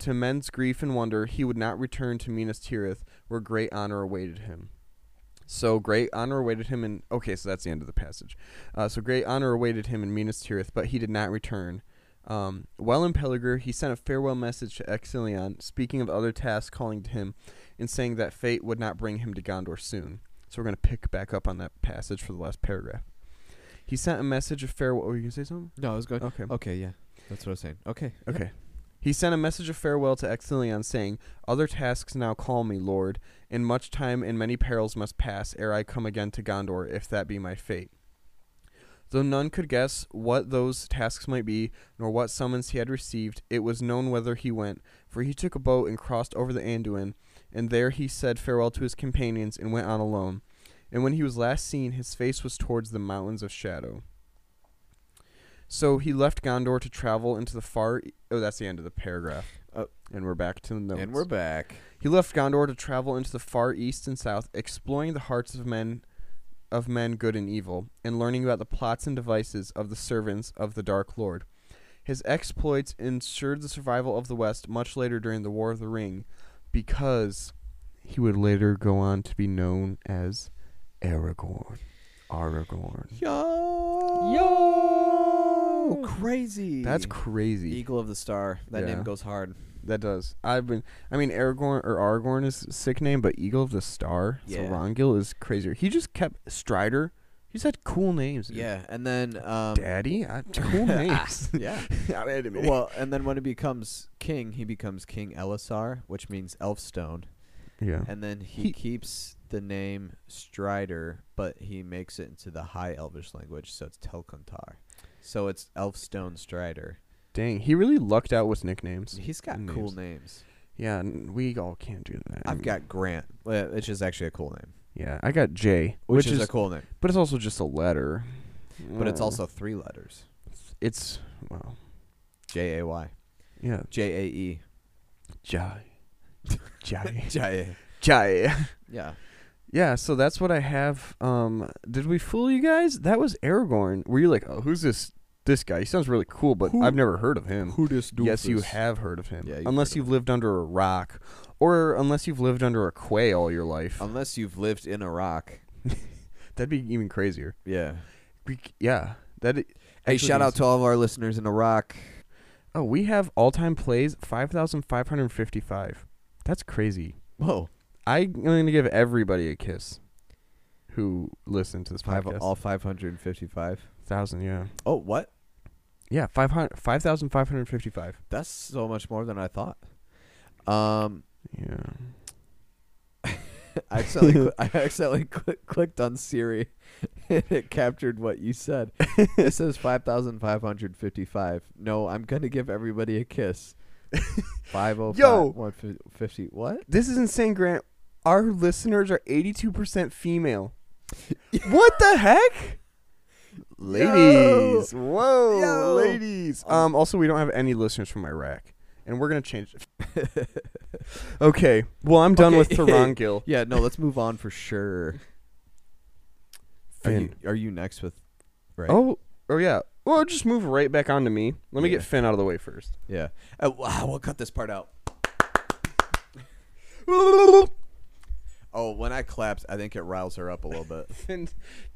to men's grief and wonder, he would not return to Minas Tirith, where great honor awaited him. So great honor awaited him in... Okay, so that's the end of the passage. Uh, so great honor awaited him in Minas Tirith, but he did not return. Um, while in Pelargir, he sent a farewell message to Exilion, speaking of other tasks calling to him, and saying that fate would not bring him to Gondor soon. So we're going to pick back up on that passage for the last paragraph. He sent a message of farewell. Were you going to say something? No, I was going... Okay. Okay, yeah. That's what I was saying. Okay. Okay. Yeah. He sent a message of farewell to Exilion, saying, "Other tasks now call me, Lord, and much time and many perils must pass ere I come again to Gondor, if that be my fate." Though none could guess what those tasks might be, nor what summons he had received, it was known whither he went, for he took a boat and crossed over the Anduin, and there he said farewell to his companions and went on alone. And when he was last seen, his face was towards the mountains of shadow. So he left Gondor to travel into the far... E- oh, that's the end of the paragraph. Uh, and we're back to the notes. And we're back. He left Gondor to travel into the far east and south, exploring the hearts of men, of men good and evil, and learning about the plots and devices of the servants of the Dark Lord. His exploits ensured the survival of the West much later during the War of the Ring, because he would later go on to be known as... Aragorn. Aragorn. Yo! Yo! Crazy. That's crazy. Eagle of the Star. That yeah. name goes hard. That does. I've been I mean Aragorn or Aragorn is a sick name, but Eagle of the Star, yeah. Thorongil is crazier. He just kept Strider. He just had cool names. Dude. Yeah, and then um, Daddy? I, cool names. Yeah. Well, and then when he becomes king, he becomes King Elisar, which means Elfstone. Yeah. And then he, he keeps the name Strider, but he makes it into the High Elvish language, so it's Telkantar. So it's Elfstone Strider. Dang, he really lucked out with nicknames. He's got names. Cool names. Yeah, we all can't do that. I've I mean. got Grant, which is actually a cool name. Yeah, I got Jay, which, which is, is a cool name. But it's also just a letter. But uh, it's also three letters. It's, well. J A Y. Yeah. J A E. Jai. Jai. Jai. Jai. Yeah. Yeah, so that's what I have. Um, did we fool you guys? That was Aragorn. Were you like, oh, who's this this guy? He sounds really cool, but who, I've never heard of him. Who this dude Yes, is. You have heard of him. Yeah, you've unless you've lived him. under a rock. Or unless you've lived under a quay all your life. Unless you've lived in a rock. That'd be even crazier. Yeah. We, yeah. That. It, hey, shout out to all of our listeners in Iraq. Oh, we have all-time plays, five thousand five hundred fifty-five. That's crazy. Whoa. I'm going to give everybody a kiss who listened to this Five, podcast. All five hundred fifty-five thousand, yeah. Oh, what? Yeah, five thousand five hundred fifty-five. That's so much more than I thought. Um, yeah. I accidentally, I accidentally cl- clicked on Siri, and it captured what you said. It says five thousand five hundred fifty-five. No, I'm going to give everybody a kiss. five oh five, yo, one fifty. What? This is insane, Grant. Our listeners are eighty-two percent female. What the heck? Ladies. Yo. Whoa. Yo. Ladies. Um, also, we don't have any listeners from Iraq. And we're going to change it. Okay. Well, I'm done okay. with Thorongil. Yeah, no, let's move on for sure. Finn. Are you, are you next with... Right? Oh, oh, yeah. Well, just move right back on to me. Let me yeah. get Finn out of the way first. Yeah. Uh, wow, we'll cut this part out. Oh, when I clapped, I think it riles her up a little bit. Finn,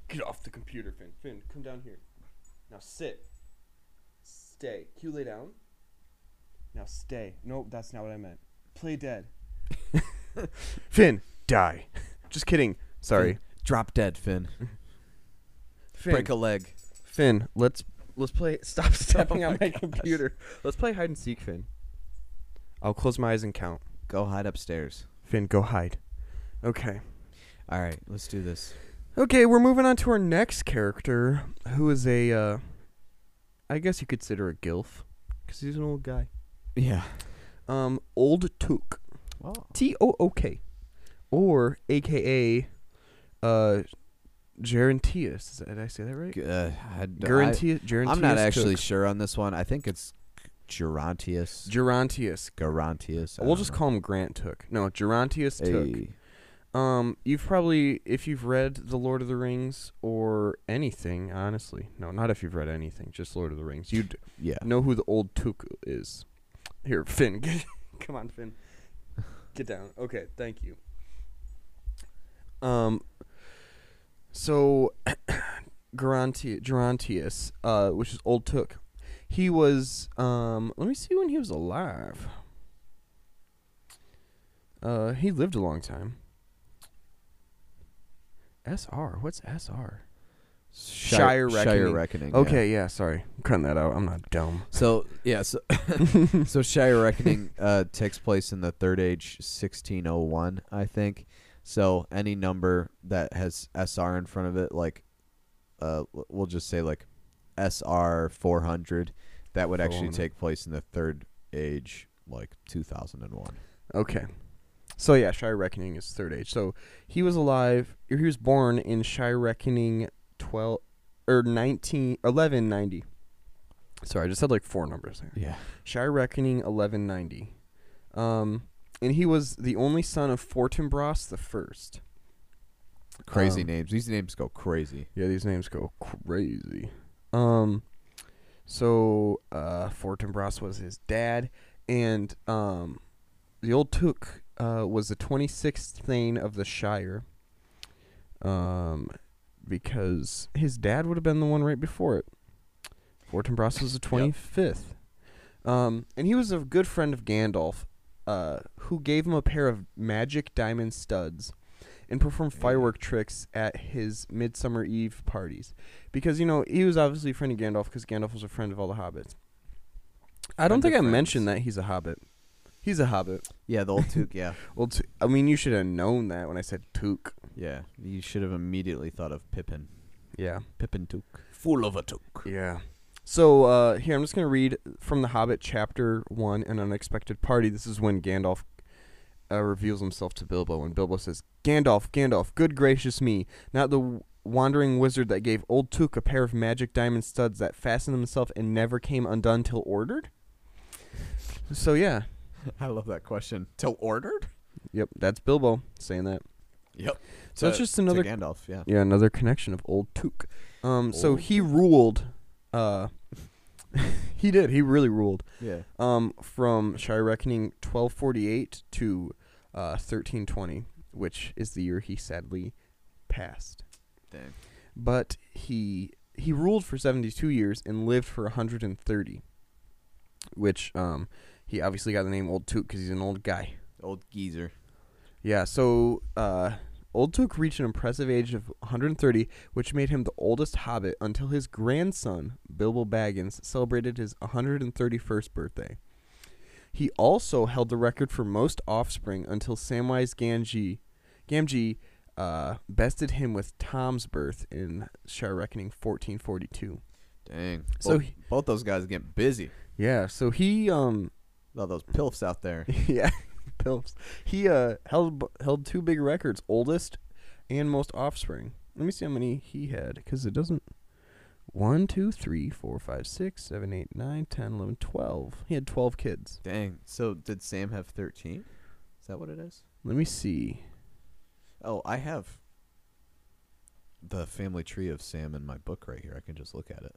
get off the computer, Finn. Finn, come down here. Now sit. Stay. Can you lay down? Now stay. Nope, that's not what I meant. Play dead. Finn, die. Just kidding. Sorry. Finn, drop dead, Finn. Finn. Break a leg. Finn, let's let's play. Stop stepping oh on my, my computer. Let's play hide and seek, Finn. I'll close my eyes and count. Go hide upstairs. Finn, go hide. Okay. All right, let's do this. Okay, we're moving on to our next character, who is a, uh, I guess you consider a gilf, because he's an old guy. Yeah. Um, Old Took. Oh. T O O K. Or A K A, uh... Gerontius. Did I say that right? Uh, I, Gerontius, I, Gerontius I'm not actually Took. sure on this one. I think it's Gerontius. Gerontius. Gerontius. We'll just know. call him Grant Took. No, Gerontius hey. Took. Um, you've probably, if you've read The Lord of the Rings or anything, honestly. No, not if you've read anything, just Lord of the Rings. You'd yeah. know who the Old Took is. Here, Finn. Get, come on, Finn. Get down. Okay, thank you. Um... So, Gerontius, Gerontius uh, which is Old Took, he was, um, let me see when he was alive. Uh, he lived a long time. S R, what's S R? Shire, Shire Reckoning. Shire Reckoning. Okay, yeah. yeah, sorry. I'm cutting that out. I'm not dumb. So, yeah, so, so Shire Reckoning uh, takes place in the Third Age, sixteen oh one, I think. So any number that has S R in front of it, like, uh, we'll just say, like, S R four hundred, that would actually take place in the Third Age, like, two thousand one. Okay. So, yeah, Shire Reckoning is Third Age. So he was alive, he was born in Shire Reckoning twelve, or nineteen, eleven ninety. Sorry, I just had, like, four numbers there. Yeah. Shire Reckoning eleven ninety. Um... And he was the only son of Fortinbras the First. Crazy um, names. These names go crazy. Yeah, these names go crazy. Um, so uh, Fortinbras was his dad, and um, the old Took uh, was the twenty-sixth Thane of the Shire. Um, because his dad would have been the one right before it. Fortinbras was the twenty-fifth. Yep. Um, and he was a good friend of Gandalf. Uh, who gave him a pair of magic diamond studs and performed firework tricks at his Midsummer Eve parties. Because, you know, he was obviously a friend of Gandalf because Gandalf was a friend of all the hobbits. I don't think I mentioned that he's a hobbit. He's a hobbit. Yeah, the old Took, yeah. Well, I mean, you should have known that when I said Took. Yeah, you should have immediately thought of Pippin. Yeah. Pippin Took. Fool of a Took. Yeah. So, uh, here, I'm just going to read from The Hobbit, Chapter one, An Unexpected Party. This is when Gandalf uh, reveals himself to Bilbo, and Bilbo says, Gandalf, Gandalf, good gracious me, not the w wandering wizard that gave old Took a pair of magic diamond studs that fastened himself and never came undone till ordered? So, yeah. I love that question. Till ordered? Yep, that's Bilbo saying that. Yep. So, that's just another... Gandalf, yeah. Yeah, another connection of old Took. Um, old so, he ruled... Uh, he did. He really ruled. Yeah. Um, from Shire Reckoning twelve forty-eight to uh, thirteen twenty, which is the year he sadly passed. Dang. But he he ruled for seventy-two years and lived for one hundred thirty, which um, he obviously got the name Old Took because he's an old guy. Old geezer. Yeah, so uh, Old Took reached an impressive age of one hundred thirty, which made him the oldest hobbit until his grandson, Bilbo Baggins, celebrated his one hundred thirty-first birthday. He also held the record for most offspring until Samwise Gamgee, Gamgee uh, bested him with Tom's birth in Shire Reckoning fourteen forty-two. Dang. So both, he, both those guys get busy. Yeah, so he... um, all those pilfs out there. Yeah. Pilfs. He uh, held held two big records, oldest and most offspring. Let me see how many he had, because it doesn't... one, two, three, four, five, six, seven, eight, nine, ten, eleven, twelve. He had twelve kids. Dang. So did Sam have thirteen? Is that what it is? Let me see. Oh, I have the family tree of Sam in my book right here. I can just look at it.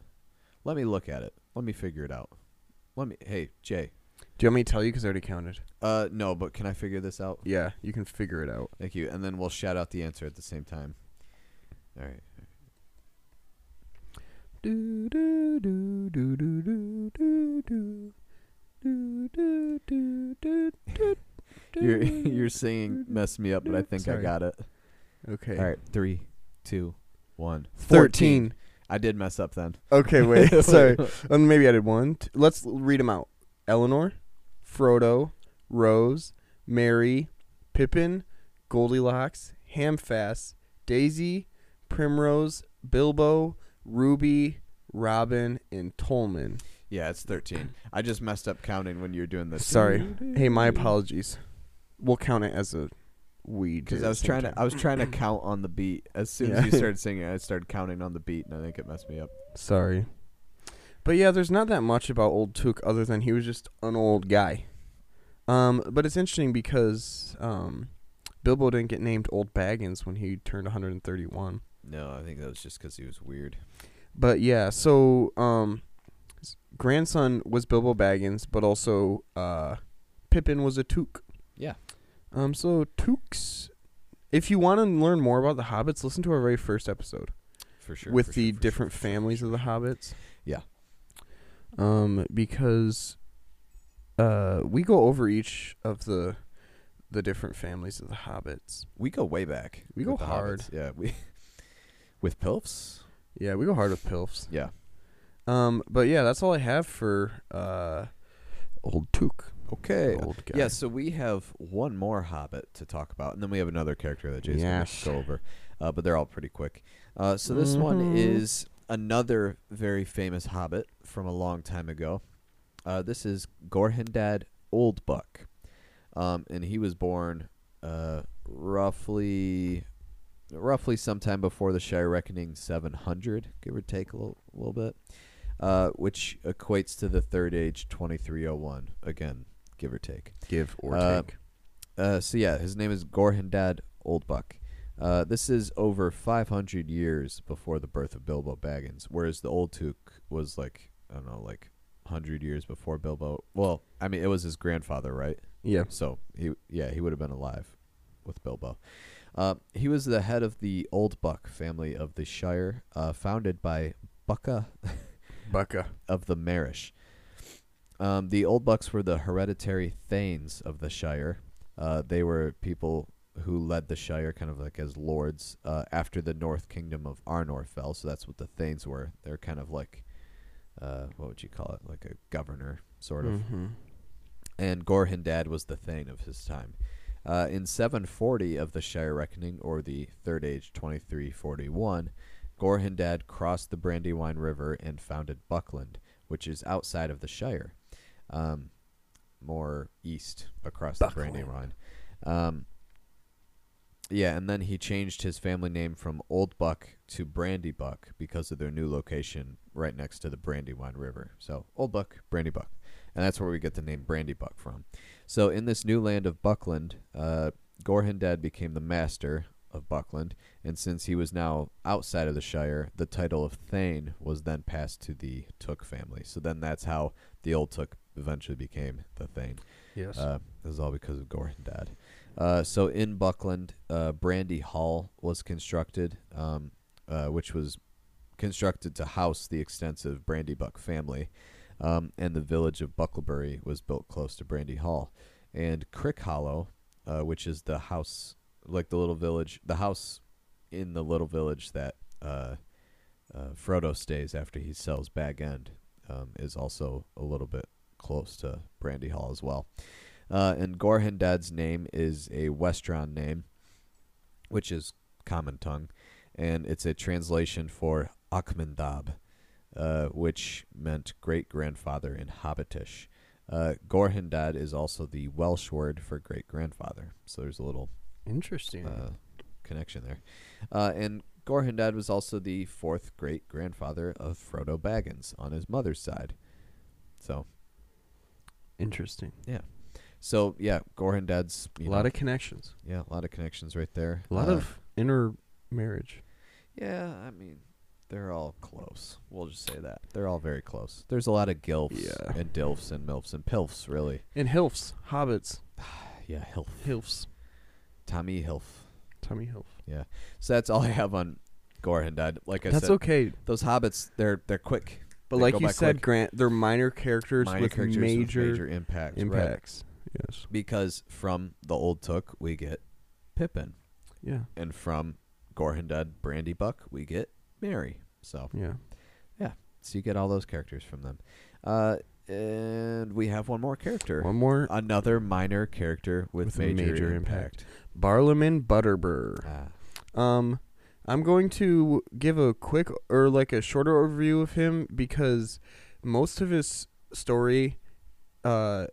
Let me look at it. Let me figure it out. Let me... Hey, Jay. Do you want me to tell you because I already counted? Uh, no, but can I figure this out? Yeah, you can figure it out. Thank you. And then we'll shout out the answer at the same time. All right. Do do do do do do do do do do do do. You're you're singing messed me up, but I think Sorry. I got it. Okay. All right. Three, two, one. Fourteen. Fourteen. I did mess up then. Okay, wait. Sorry. Um, maybe I did one. Two. Let's read them out. Eleanor, Frodo, Rose, Mary, Pippin, Goldilocks, Hamfast, Daisy, Primrose, Bilbo, Ruby, Robin, and Tolman. Yeah, it's thirteen. I just messed up counting when you were doing this. Sorry. Hey, my apologies. We'll count it as a weed. Because I was trying to, I was trying to count on the beat. As soon yeah. as you started singing, I started counting on the beat, and I think it messed me up. Sorry. But yeah, there's not that much about Old Took other than he was just an old guy. Um, but it's interesting because um, Bilbo didn't get named Old Baggins when he turned one hundred thirty-one. No, I think that was just because he was weird. But yeah, so um, his grandson was Bilbo Baggins, but also uh, Pippin was a Took. Yeah. Um, so Tooks, if you want to learn more about the Hobbits, listen to our very first episode. For sure. With for the sure, different sure, families sure. of the Hobbits. Yeah. Um, because uh, we go over each of the the different families of the hobbits. We go way back. We go hard. Hobbits. Yeah, we with Pilfs. Yeah, we go hard with Pilfs. Yeah. Um, but yeah, that's all I have for uh, Old Took. Okay. Old guy. Yeah, so we have one more Hobbit to talk about, and then we have another character that Jason yes. will go over. Uh, but they're all pretty quick. Uh, so this mm-hmm. one is another very famous Hobbit from a long time ago. Uh, this is Gorhindad Oldbuck, um, and he was born uh, roughly, roughly sometime before the Shire Reckoning seven hundred, give or take a little, little bit, uh, which equates to the Third Age twenty-three oh one. Again, give or take. Give or uh, take. Uh, so yeah, his name is Gorhindad Oldbuck. Uh, this is over five hundred years before the birth of Bilbo Baggins, whereas the Old Took was like, I don't know, like one hundred years before Bilbo. Well, I mean, it was his grandfather, right? Yeah. So, he yeah, he would have been alive with Bilbo. Uh, he was the head of the Oldbuck family of the Shire, uh, founded by Bucca Bucca of the Marish. Um, the Oldbucks were the hereditary thanes of the Shire. Uh, they were people who led the Shire kind of like as lords uh, after the North Kingdom of Arnor fell. So that's what the Thanes were. They're kind of like, uh, what would you call it? Like a governor, sort of. Mm-hmm. And Gorhindad was the Thane of his time. Uh, in seven forty of the Shire Reckoning, or the Third Age twenty-three forty-one, Gorhindad crossed the Brandywine River and founded Buckland, which is outside of the Shire. Um, more east across Buckland. The Brandywine. Um Yeah, and then he changed his family name from Oldbuck to Brandybuck because of their new location right next to the Brandywine River. So, Oldbuck, Brandybuck. And that's where we get the name Brandybuck from. So, in this new land of Buckland, uh, Gorhindad became the master of Buckland, and since he was now outside of the Shire, the title of Thane was then passed to the Took family. So, then that's how the Old Took eventually became the Thane. Yes. Uh, this is all because of Gorhindad. Uh, so in Buckland, uh, Brandy Hall was constructed, um, uh, which was constructed to house the extensive Brandybuck family, um, and the village of Bucklebury was built close to Brandy Hall. And Crick Hollow, uh, which is the house, like the little village, the house in the little village that uh, uh, Frodo stays after he sells Bag End, um, is also a little bit close to Brandy Hall as well. Uh, and Gorhindad's name is a Westron name, which is common tongue, and it's a translation for Achmendab, uh, which meant great-grandfather in Hobbitish. Uh, Gorhindad is also the Welsh word for great-grandfather, so there's a little interesting uh, connection there. Uh, and Gorhindad was also the fourth great-grandfather of Frodo Baggins on his mother's side. So, interesting. Yeah. So, yeah, Gorhindad's... A lot know, of connections. Yeah, a lot of connections right there. A lot uh, of intermarriage. Yeah, I mean, they're all close. We'll just say that. They're all very close. There's a lot of Gilfs yeah. and Dilfs and Milfs and Pilfs, really. And Hilfs. Hobbits. yeah, Hilf. Hilfs. Tommy Hilf. Tommy Hilf. Yeah. So that's all I have on Gorhindad. Like I that's said... That's okay. Those Hobbits, they're they're quick. But they like you said, quick. Grant, they're minor characters, minor with, characters major with major impacts. Impacts. Right. Yes. Because from the Old Took, we get Pippin. Yeah. And from Gorhindad Brandybuck, we get Merry. So, yeah. Yeah. So you get all those characters from them. Uh, and we have one more character. One more. Another minor character with, with major, major impact. impact. Barlamin Butterbur. Ah. Um, I'm going to give a quick or like a shorter overview of him because most of his story... Uh,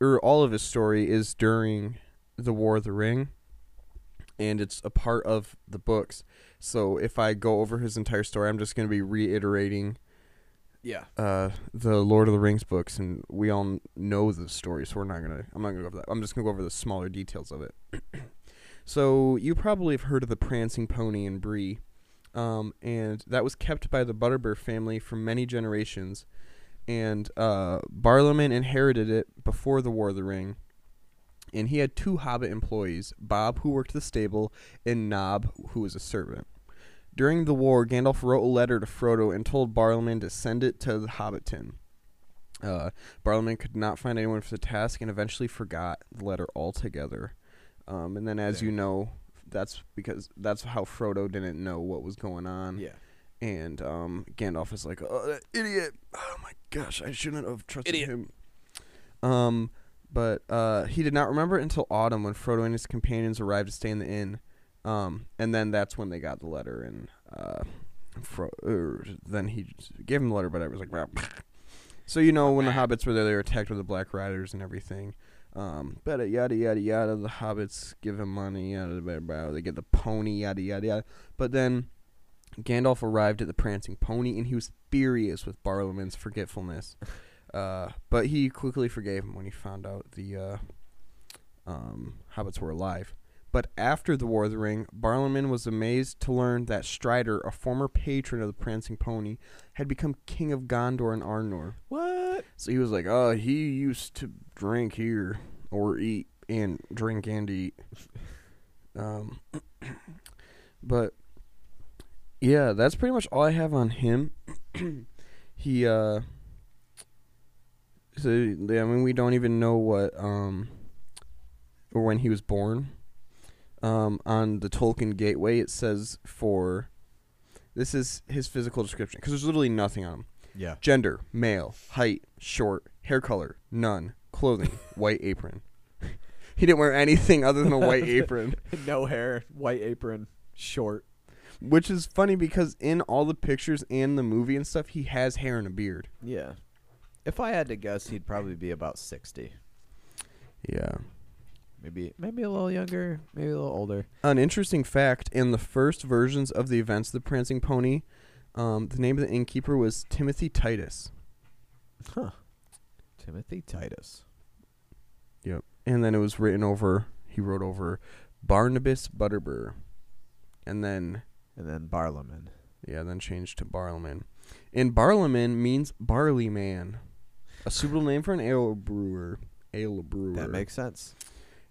or all of his story is during the War of the Ring, and it's a part of the books. So if I go over his entire story, I'm just going to be reiterating yeah, uh, the Lord of the Rings books, and we all know the story, so we're not going to, I'm not going to go over that. I'm just going to go over the smaller details of it. So you probably have heard of the Prancing Pony and Bree, um, and that was kept by the Butterbur family for many generations. And uh, Barlamin inherited it before the War of the Ring. And he had two Hobbit employees, Bob, who worked the stable, and Nob, who was a servant. During the war, Gandalf wrote a letter to Frodo and told Barlamin to send it to the Hobbiton. Uh, Barlamin could not find anyone for the task and eventually forgot the letter altogether. Um, and then, as yeah. you know, that's because that's how Frodo didn't know what was going on. Yeah. And um, Gandalf is like, oh, that idiot. Oh, my gosh. I shouldn't have trusted idiot. him. Um, but uh, he did not remember it until autumn when Frodo and his companions arrived to stay in the inn. Um, and then that's when they got the letter. And uh, Fro- er, then he gave him the letter, but I was like, so, you know, when the hobbits were there, they were attacked with the Black Riders and everything. Um, but yada, yada, yada. The hobbits give him money. Yada, yada, yada. They get the pony. Yada, yada, yada. But then Gandalf arrived at the Prancing Pony, and he was furious with Barlaam's forgetfulness. Uh, but he quickly forgave him when he found out the uh, um, hobbits were alive. But after the War of the Ring, Barlaam was amazed to learn that Strider, a former patron of the Prancing Pony, had become king of Gondor and Arnor. What? So he was like, oh, he used to drink here, or eat, and drink and eat. Um, but... yeah, that's pretty much all I have on him. He, uh... So, I mean, we don't even know what, um... or when he was born. Um, on the Tolkien Gateway, it says for... This is his physical description, because there's literally nothing on him. Yeah. Gender, male, height, short, hair color, none, clothing, white apron. He didn't wear anything other than a white apron. No hair, white apron, short. Which is funny because in all the pictures and the movie and stuff, he has hair and a beard. Yeah. If I had to guess, he'd probably be about sixty. Yeah. Maybe maybe a little younger, maybe a little older. An interesting fact, in the first versions of the events of the Prancing Pony, um, the name of the innkeeper was Timothy Titus. Huh. Timothy Titus. Yep. And then it was written over, he wrote over Barnabas Butterbur. And then... and then Barlaam. Yeah, then changed to Barlaam. And Barlaam means barley man. A suitable name for an ale brewer. Ale brewer. That makes sense.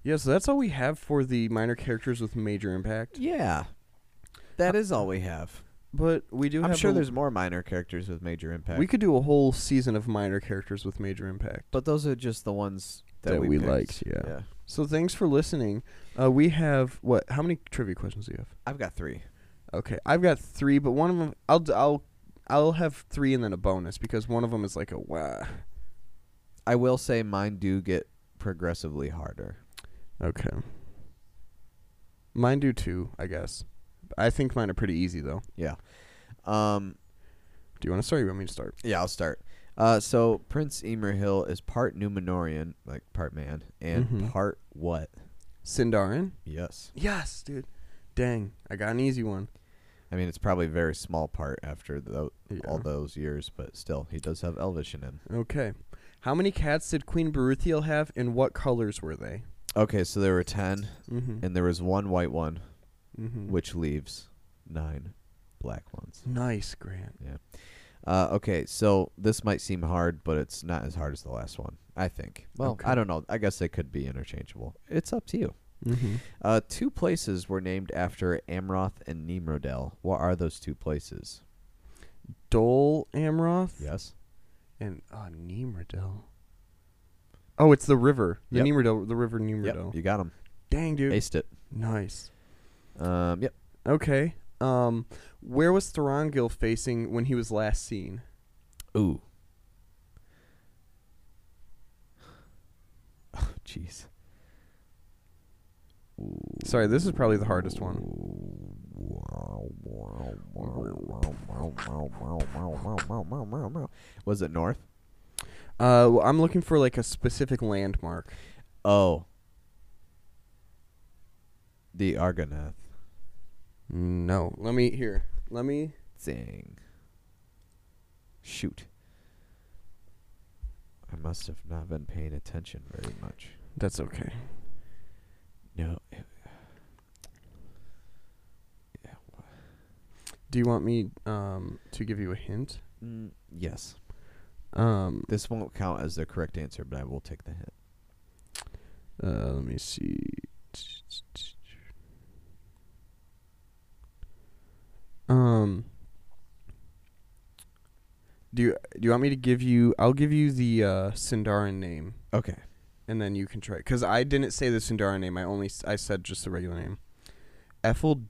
Yeah, so that's all we have for the minor characters with major impact. Yeah. That uh, is all we have. But we do I'm have... I'm sure there's more minor characters with major impact. We could do a whole season of minor characters with major impact. But those are just the ones that, that we, we liked. Yeah. yeah. So thanks for listening. Uh, we have, what, how many trivia questions do you have? I've got three. Okay, I've got three, but one of them, I'll I'll I'll have three and then a bonus because one of them is like a wow. I will say mine do get progressively harder. Okay. Mine do too, I guess. I think mine are pretty easy though. Yeah. Um, do you want to start? Or you want me to start? Yeah, I'll start. Uh, so Prince Imrahil is part Numenorean, like part man, and mm-hmm. part what? Sindarin? Yes. Yes, dude. Dang, I got an easy one. I mean, it's probably a very small part after the, yeah. all those years, but still, he does have Elvish in him. Okay. How many cats did Queen Berúthiel have, and what colors were they? Okay, so there were ten, mm-hmm. and there was one white one, mm-hmm. which leaves nine black ones. Nice, Grant. Yeah. Uh, okay, so this might seem hard, but it's not as hard as the last one, I think. Well, okay. I don't know. I guess they could be interchangeable. It's up to you. Mm-hmm. Uh, two places were named after Amroth and Nimrodel. What are those two places? Dol Amroth? Yes. And uh, Nimrodel. Oh, it's the river. The yep. Nimrodel, the river Nimrodel. Yep, you got him. Dang, dude. Aced it. Nice. Um, yep. Okay. Um, where was Thorongil facing when he was last seen? Ooh. Oh, jeez. Sorry, this is probably the hardest one. Was it north? Uh, well, I'm looking for like a specific landmark. Oh, the Argonath. No, let me here. Let me sing. Shoot, I must have not been paying attention very much. That's okay. No. Yeah. Do you want me um, to give you a hint? Mm, yes. Um, this won't count as the correct answer, but I will take the hint. Uh, let me see. Um. Do you do you want me to give you? I'll give you the uh, Sindarin name. Okay. And then you can try. Because I didn't say the Sindarin name. I only I said just the regular name. Elfwine.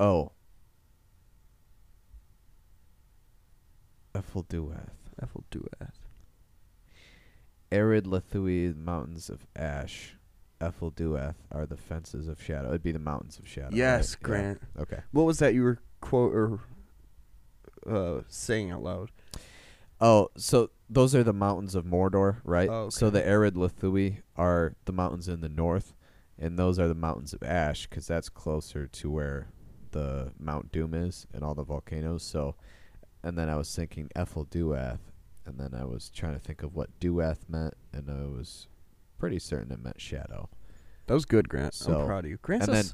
Oh. Effelduath. Effelduath. Arid Lethui mountains of ash. Effelduath are the fences of shadow. It'd be the mountains of shadow. Yes, right? Grant. Yeah. Okay. What was that you were quote or uh, saying out loud? Oh, so those are the mountains of Mordor, right? Oh, okay. So the Arid Lethui are the mountains in the north, and those are the mountains of ash because that's closer to where the Mount Doom is and all the volcanoes. So, and then I was thinking Effelduath, and then I was trying to think of what Duath meant, and I was pretty certain it meant shadow. That was good, Grant. So, I'm proud of you. Grant's and then,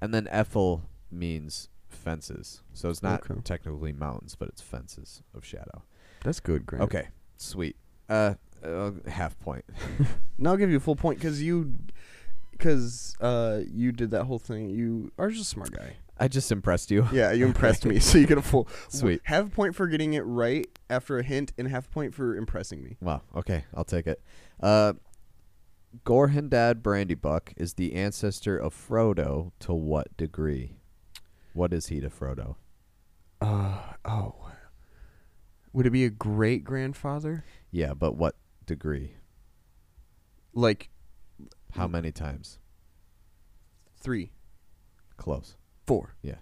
and then Ethel means fences. So it's not okay. technically mountains, but it's fences of shadow. That's good, Grant. Okay, sweet. Uh, uh half point. Now I'll give you a full point because you, because uh, you did that whole thing. You are just a smart guy. I just impressed you. Yeah, you impressed me. So you get a full. Sweet. Half a point for getting it right after a hint, and half a point for impressing me. Wow. Okay, I'll take it. Uh. Gorhindad Brandybuck is the ancestor of Frodo to what degree? What is he to Frodo? Uh, oh. Would it be a great-grandfather? Yeah, but what degree? Like. How many times? Three. Close. Four. Yeah.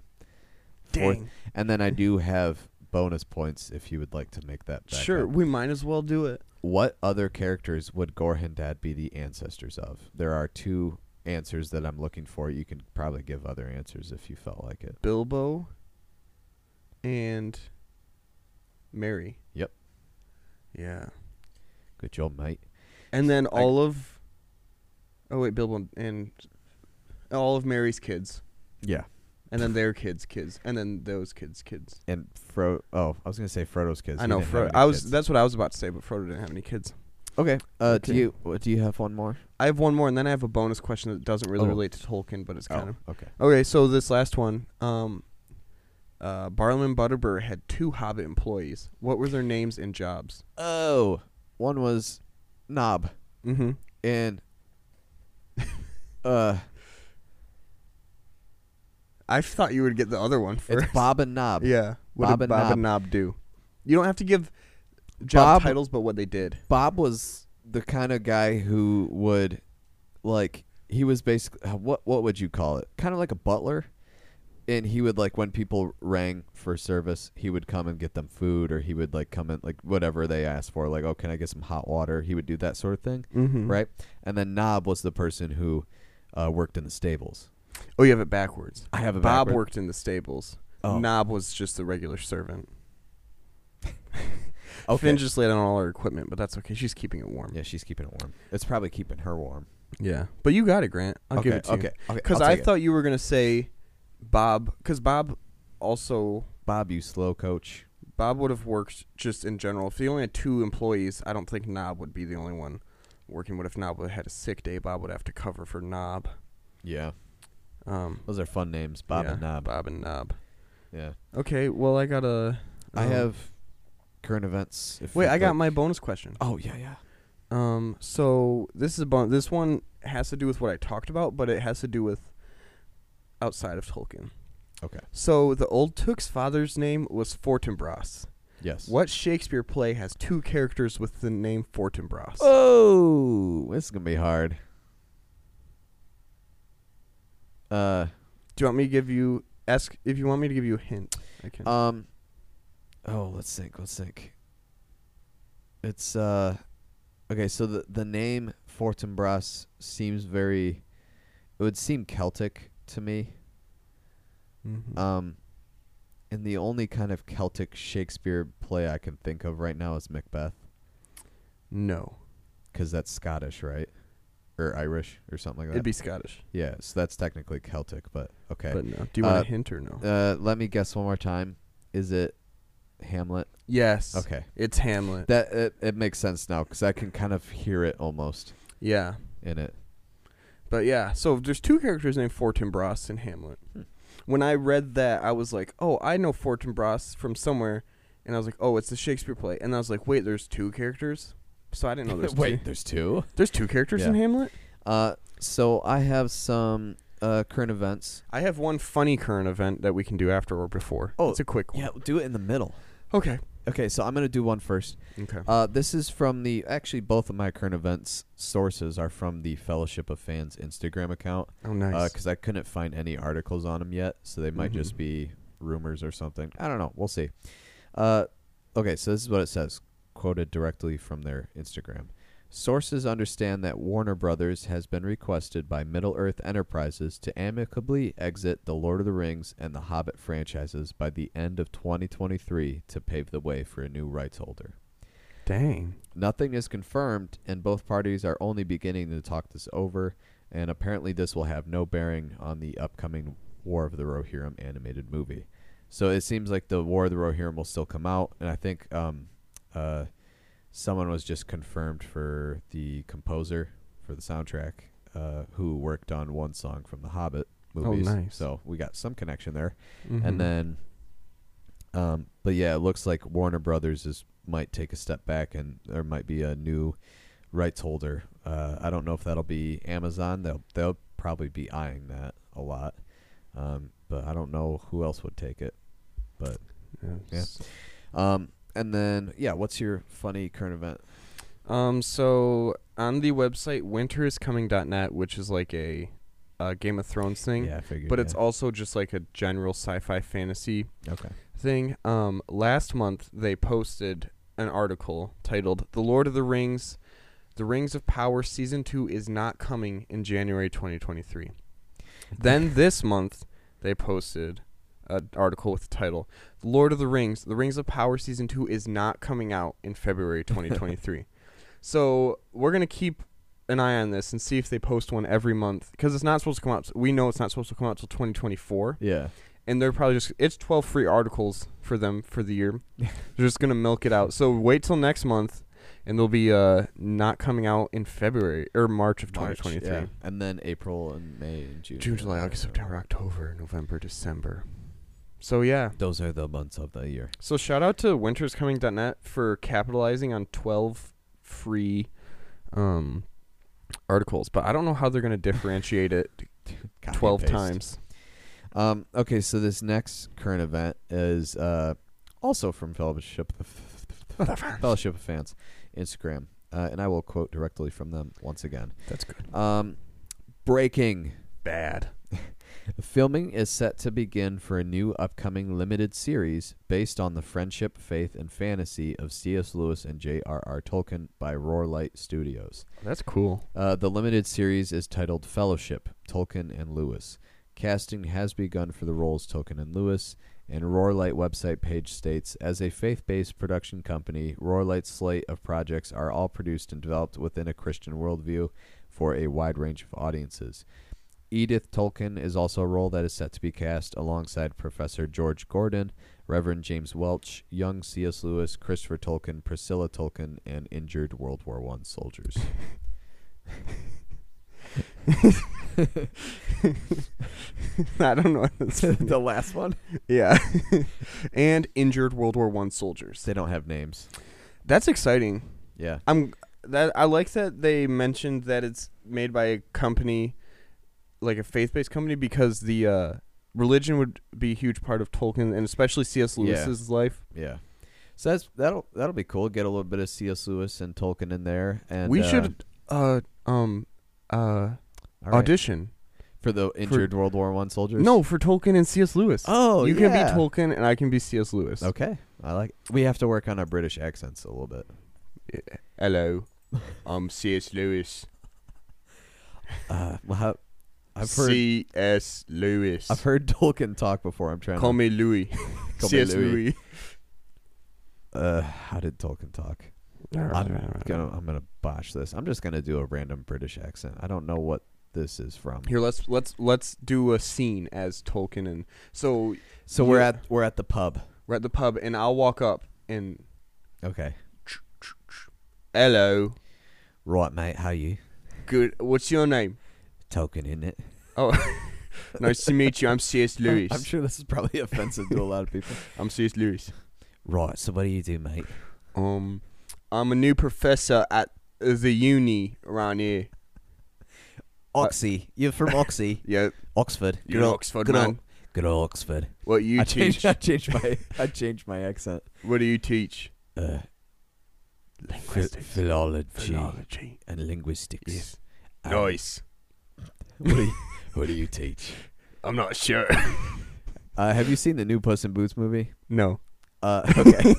Dang. Fourth. And then I do have bonus points if you would like to make that back. Sure, up. We might as well do it. What other characters would Gorhindad be the ancestors of? There are two answers that I'm looking for. You can probably give other answers if you felt like it. Bilbo and Merry. Yep. Yeah. Good job, mate. And then all I, of... Oh, wait, Bilbo and, and... all of Merry's kids. Yeah. And then their kids' kids. And then those kids' kids. And Fro... Oh, I was going to say Frodo's kids. I he know. Fro- I was. Kids. That's what I was about to say, but Frodo didn't have any kids. Okay. Uh, okay. Do you do you have one more? I have one more, and then I have a bonus question that doesn't really oh. relate to Tolkien, but it's kind oh, of... okay. Okay, so this last one. Um, uh, Barliman Butterbur had two Hobbit employees. What were their names and jobs? Oh. One was Nob. Mm-hmm. And... uh... I thought you would get the other one first. It's Bob and Knob. Yeah. What Bob did and Bob Knob. and Knob do? You don't have to give job Bob, titles, but what they did. Bob was the kind of guy who would, like, he was basically, what what would you call it? Kind of like a butler. And he would, like, when people rang for service, he would come and get them food, or he would, like, come in, like, whatever they asked for. Like, oh, can I get some hot water? He would do that sort of thing, mm-hmm. right? And then Knob was the person who uh, worked in the stables. Oh, you have it backwards. I have it backwards. Bob worked in the stables. Oh. Knob was just the regular servant. Okay. Finn just laid on all her equipment, but that's okay. She's keeping it warm. Yeah, she's keeping it warm. It's probably keeping her warm. Yeah. But you got it, Grant. I'll okay, give it to okay, you. Okay. Because I thought it. you were going to say Bob. Because Bob also. Bob, you slow coach. Bob would have worked just in general. If he only had two employees, I don't think Knob would be the only one working. What if Knob would have had a sick day? Bob would have to cover for Knob. Yeah. Um, Those are fun names, Bob yeah, and Knob. Bob and Knob. Yeah. Okay, well, I got a... Um, I have current events. If wait, I got my bonus question. Oh, yeah, yeah. Um, so, this is a bon- this one has to do with what I talked about, but it has to do with outside of Tolkien. Okay. So, the old Took's father's name was Fortinbras. Yes. What Shakespeare play has two characters with the name Fortinbras? Oh, this is going to be hard. Uh, do you want me to give you ask if you want me to give you a hint? I can. Um, oh, let's think. Let's think. It's uh, okay. So the the name Fortinbras seems very. It would seem Celtic to me. Mm-hmm. Um, and the only kind of Celtic Shakespeare play I can think of right now is Macbeth. No, because that's Scottish, right? Or Irish or something like that. It'd be Scottish. Yeah, so that's technically Celtic, but okay. But no. Do you want uh, a hint or no? Uh, let me guess one more time. Is it Hamlet? Yes. Okay. It's Hamlet. That It, it makes sense now because I can kind of hear it almost. Yeah. In it. But yeah, so there's two characters named Fortinbras in Hamlet. Hmm. When I read that, I was like, oh, I know Fortinbras from somewhere. And I was like, oh, it's the Shakespeare play. And I was like, wait, there's two characters? So I didn't know there's Wait, two. there's two? There's two characters yeah. in Hamlet? Uh, so I have some uh, current events. I have one funny current event that we can do after or before. Oh, it's a quick one. Yeah, we'll do it in the middle. Okay. Okay, so I'm going to do one first. Okay. Uh, this is from the... Actually, both of my current events sources are from the Fellowship of Fans Instagram account. Oh, nice. Because uh, I couldn't find any articles on them yet, so they might mm-hmm. just be rumors or something. I don't know. We'll see. Uh, okay, so this is what it says, quoted directly from their Instagram. Sources understand that Warner Brothers has been requested by Middle-earth Enterprises to amicably exit the Lord of the Rings and the Hobbit franchises by the end of twenty twenty-three to pave the way for a new rights holder. Dang. Nothing is confirmed, and both parties are only beginning to talk this over, and apparently this will have no bearing on the upcoming War of the Rohirrim animated movie. So it seems like the War of the Rohirrim will still come out, and I think... um, uh. someone was just confirmed for the composer for the soundtrack, uh, who worked on one song from the Hobbit movies. Oh, nice. So we got some connection there. Mm-hmm. And then, um, but yeah, it looks like Warner Brothers is might take a step back, and there might be a new rights holder. Uh, I don't know if that'll be Amazon. They'll they'll probably be eyeing that a lot, um, but I don't know who else would take it. But yes. yeah. Um, And then, yeah, what's your funny current event? Um, so on the website winter is coming dot net, which is like a, a Game of Thrones thing. Yeah, I figured. But yeah. It's also just like a general sci-fi fantasy okay. thing. Um, last month, they posted an article titled, The Lord of the Rings, The Rings of Power Season two is not coming in January twenty twenty-three. Then this month, they posted... an article with the title Lord of the Rings, The Rings of Power Season two is not coming out in February twenty twenty-three. So we're going to keep an eye on this and see if they post one every month, because it's not supposed to come out. We know it's not supposed to come out until twenty twenty-four. Yeah. And they're probably just, it's twelve free articles for them for the year. They're just going to milk it out. So wait till next month and they'll be uh, not coming out in February or March of March, twenty twenty-three. Yeah. And then April and May and June. June, July, August, September, October, November, December. So, yeah. Those are the months of the year. So, shout out to winters coming dot net for capitalizing on twelve free um, articles. But I don't know how they're going to differentiate it twelve times. Um, okay, so this next current event is uh, also from Fellowship of, Fellowship of Fans Instagram. Uh, and I will quote directly from them once again. That's good. Um, breaking bad. Filming is set to begin for a new upcoming limited series based on the friendship, faith, and fantasy of C S Lewis and J R R Tolkien by Roarlight Studios. That's cool. Uh, the limited series is titled Fellowship, Tolkien and Lewis. Casting has begun for the roles Tolkien and Lewis, and Roarlight website page states, as a faith-based production company, Roarlight's slate of projects are all produced and developed within a Christian worldview for a wide range of audiences. Edith Tolkien is also a role that is set to be cast alongside Professor George Gordon, Reverend James Welch, young C S Lewis, Christopher Tolkien, Priscilla Tolkien, and injured World War One soldiers. I don't know. The last one? Yeah. And injured World War One soldiers. They don't have names. That's exciting. Yeah. I'm that I like that they mentioned that it's made by a company, like a faith-based company, because the uh, religion would be a huge part of Tolkien and especially C S Lewis's yeah. life. Yeah, so that's that'll that'll be cool. Get a little bit of C S Lewis and Tolkien in there, and we uh, should uh um uh right. audition for the injured for, World War One soldiers. No, for Tolkien and C S Lewis. Oh, you yeah. can be Tolkien and I can be C S Lewis. Okay, I like it. We have to work on our British accents a little bit. Yeah. Hello, I'm C S Lewis. Uh, well, how. I've heard C S Lewis. I've heard Tolkien talk before. I'm trying. Call to me Louis. Call C S me Louis. Louis. Uh, how did Tolkien talk? I'm gonna, I'm gonna botch this. I'm just gonna do a random British accent. I don't know what this is from. Here, let's let's let's do a scene as Tolkien, and so so yeah. we're at we're at the pub. We're at the pub, and I'll walk up and. Okay. Hello. Right, mate. How you? Good. What's your name? Tolkien, isn't it? Oh, nice to meet you. I'm C S Lewis. I'm sure this is probably offensive to a lot of people. I'm C S Lewis. Right. So what do you do, mate? Um, I'm a new professor at the uni around here. Oxy. You're from Oxy. Yep. Oxford. You're good Oxford, good man. Old, good old Oxford. What you I teach? Changed, I changed my. I changed my accent. What do you teach? Uh, linguistics, philology, philology, and linguistics. Yes. And nice. What do you, what do you teach? I'm not sure. Uh, have you seen the new Puss in Boots movie? No. Uh, okay.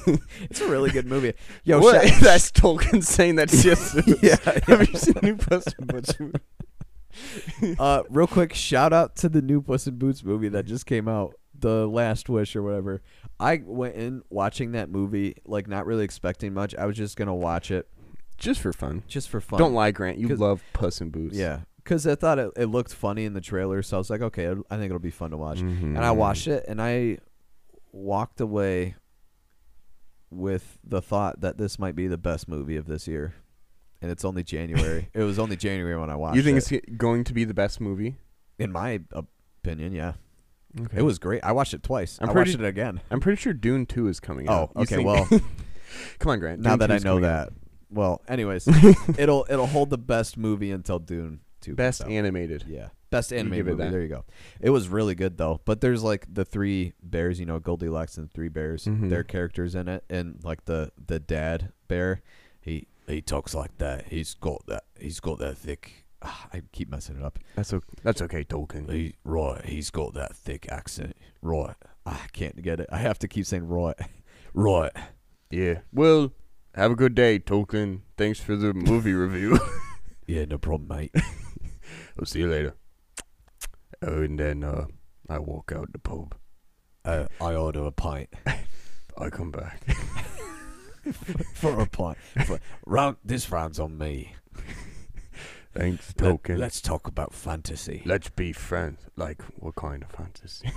It's a really good movie. Yo, what? That's Tolkien saying that's just... yeah, yeah. Have you seen the new Puss in Boots movie? uh, real quick, shout out to the new Puss in Boots movie that just came out. The Last Wish or whatever. I went in watching that movie, like, not really expecting much. I was just going to watch it. Just for fun. Just for fun. Don't lie, Grant. You love Puss in Boots. Yeah. Because I thought it, it looked funny in the trailer, so I was like, okay, I think it'll be fun to watch. Mm-hmm. And I watched it, and I walked away with the thought that this might be the best movie of this year. And it's only January. It was only January when I watched it. You think it. it's going to be the best movie? In my opinion, yeah. Okay. It was great. I watched it twice. I'm I watched it again. I'm pretty sure Dune two is coming out. Oh, okay, well. Come on, Grant. Now that I know that. Out. Well, anyways, it'll it'll hold the best movie until Dune two. Best animated. Yeah. Best animated movie. That. There you go. It was really good, though. But there's, like, the three bears, you know, Goldilocks and the three bears, mm-hmm. their characters in it. And, like, the, the dad bear, he he talks like that. He's got that. He's got that thick. Ah, I keep messing it up. That's okay, That's okay Tolkien. He, right. He's got that thick accent. Right. I can't get it. I have to keep saying right. Right. Yeah. Well, have a good day, Tolkien. Thanks for the movie review. Yeah, no problem, mate. I'll see you later. Oh, and then uh, I walk out the pub. Uh, I order a pint. I come back. For a pint. For, round, this round's on me. Thanks, Tolkien. Let, let's talk about fantasy. Let's be friends. Like, what kind of fantasy?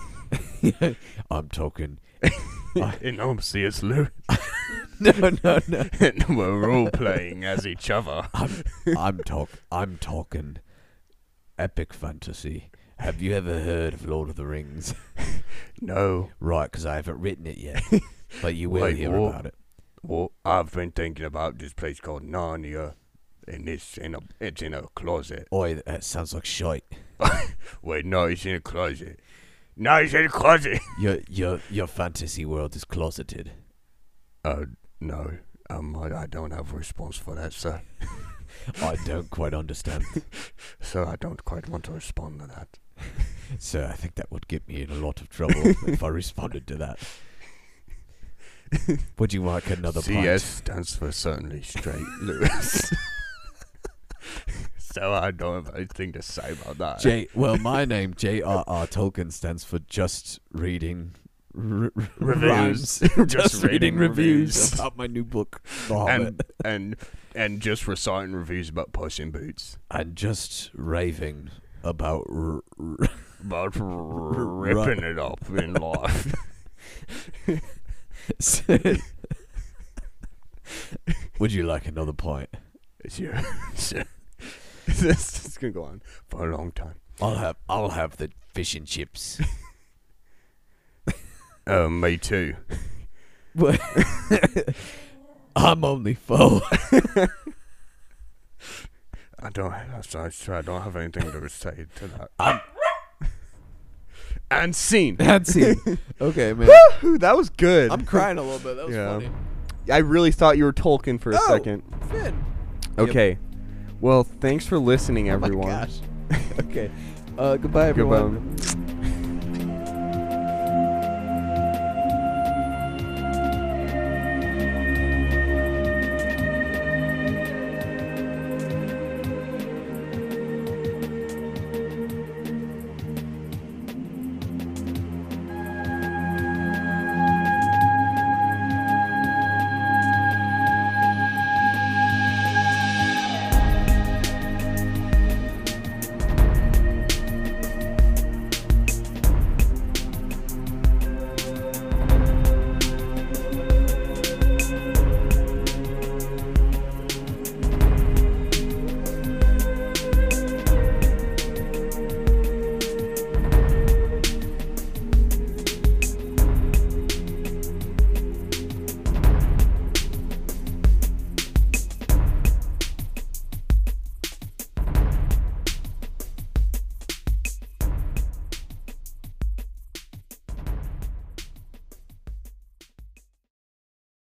I'm talking... I, you know, I'm C S Lewis. No, no, no. And we're role-playing as each other. I'm, I'm, talk, I'm talking epic fantasy. Have you ever heard of Lord of the Rings? No. Right, because I haven't written it yet. But you will Wait, hear what, about it. Well, I've been thinking about this place called Narnia, and it's in a, it's in a closet. Oi, that sounds like shite. Wait, no, it's in a closet. No, it's in a closet. Your your your fantasy world is closeted. Uh, no, um, I, I don't have a response for that, sir. I don't quite understand. Sir, I don't quite want to respond to that. Sir, I think that would get me in a lot of trouble if I responded to that. Would you like another pint? C S stands for certainly straight, Lewis. So I don't have anything to say about that. J. Well, my name, J R R Tolkien, stands for just reading r- reviews. just, just reading, reading reviews. reviews about my new book, The Hobbit. And, and, and just reciting reviews about Puss in Boots. And just raving about... R- r- about r- ripping it up in life. Would you like another pint? Sure, sure. This is gonna go on for a long time. I'll have I'll have the fish and chips. um, me too. But I'm only full. I don't. I'm sorry, I don't have anything to say to that. I'm and scene. And scene. Okay, man. Woo-hoo, that was good. I'm crying a little bit. That was yeah. funny. I really thought you were Tolkien for a oh, second. Finn. Okay. Yep. Well, thanks for listening, everyone. Oh my gosh. Okay. Uh, goodbye, everyone. Goodbye.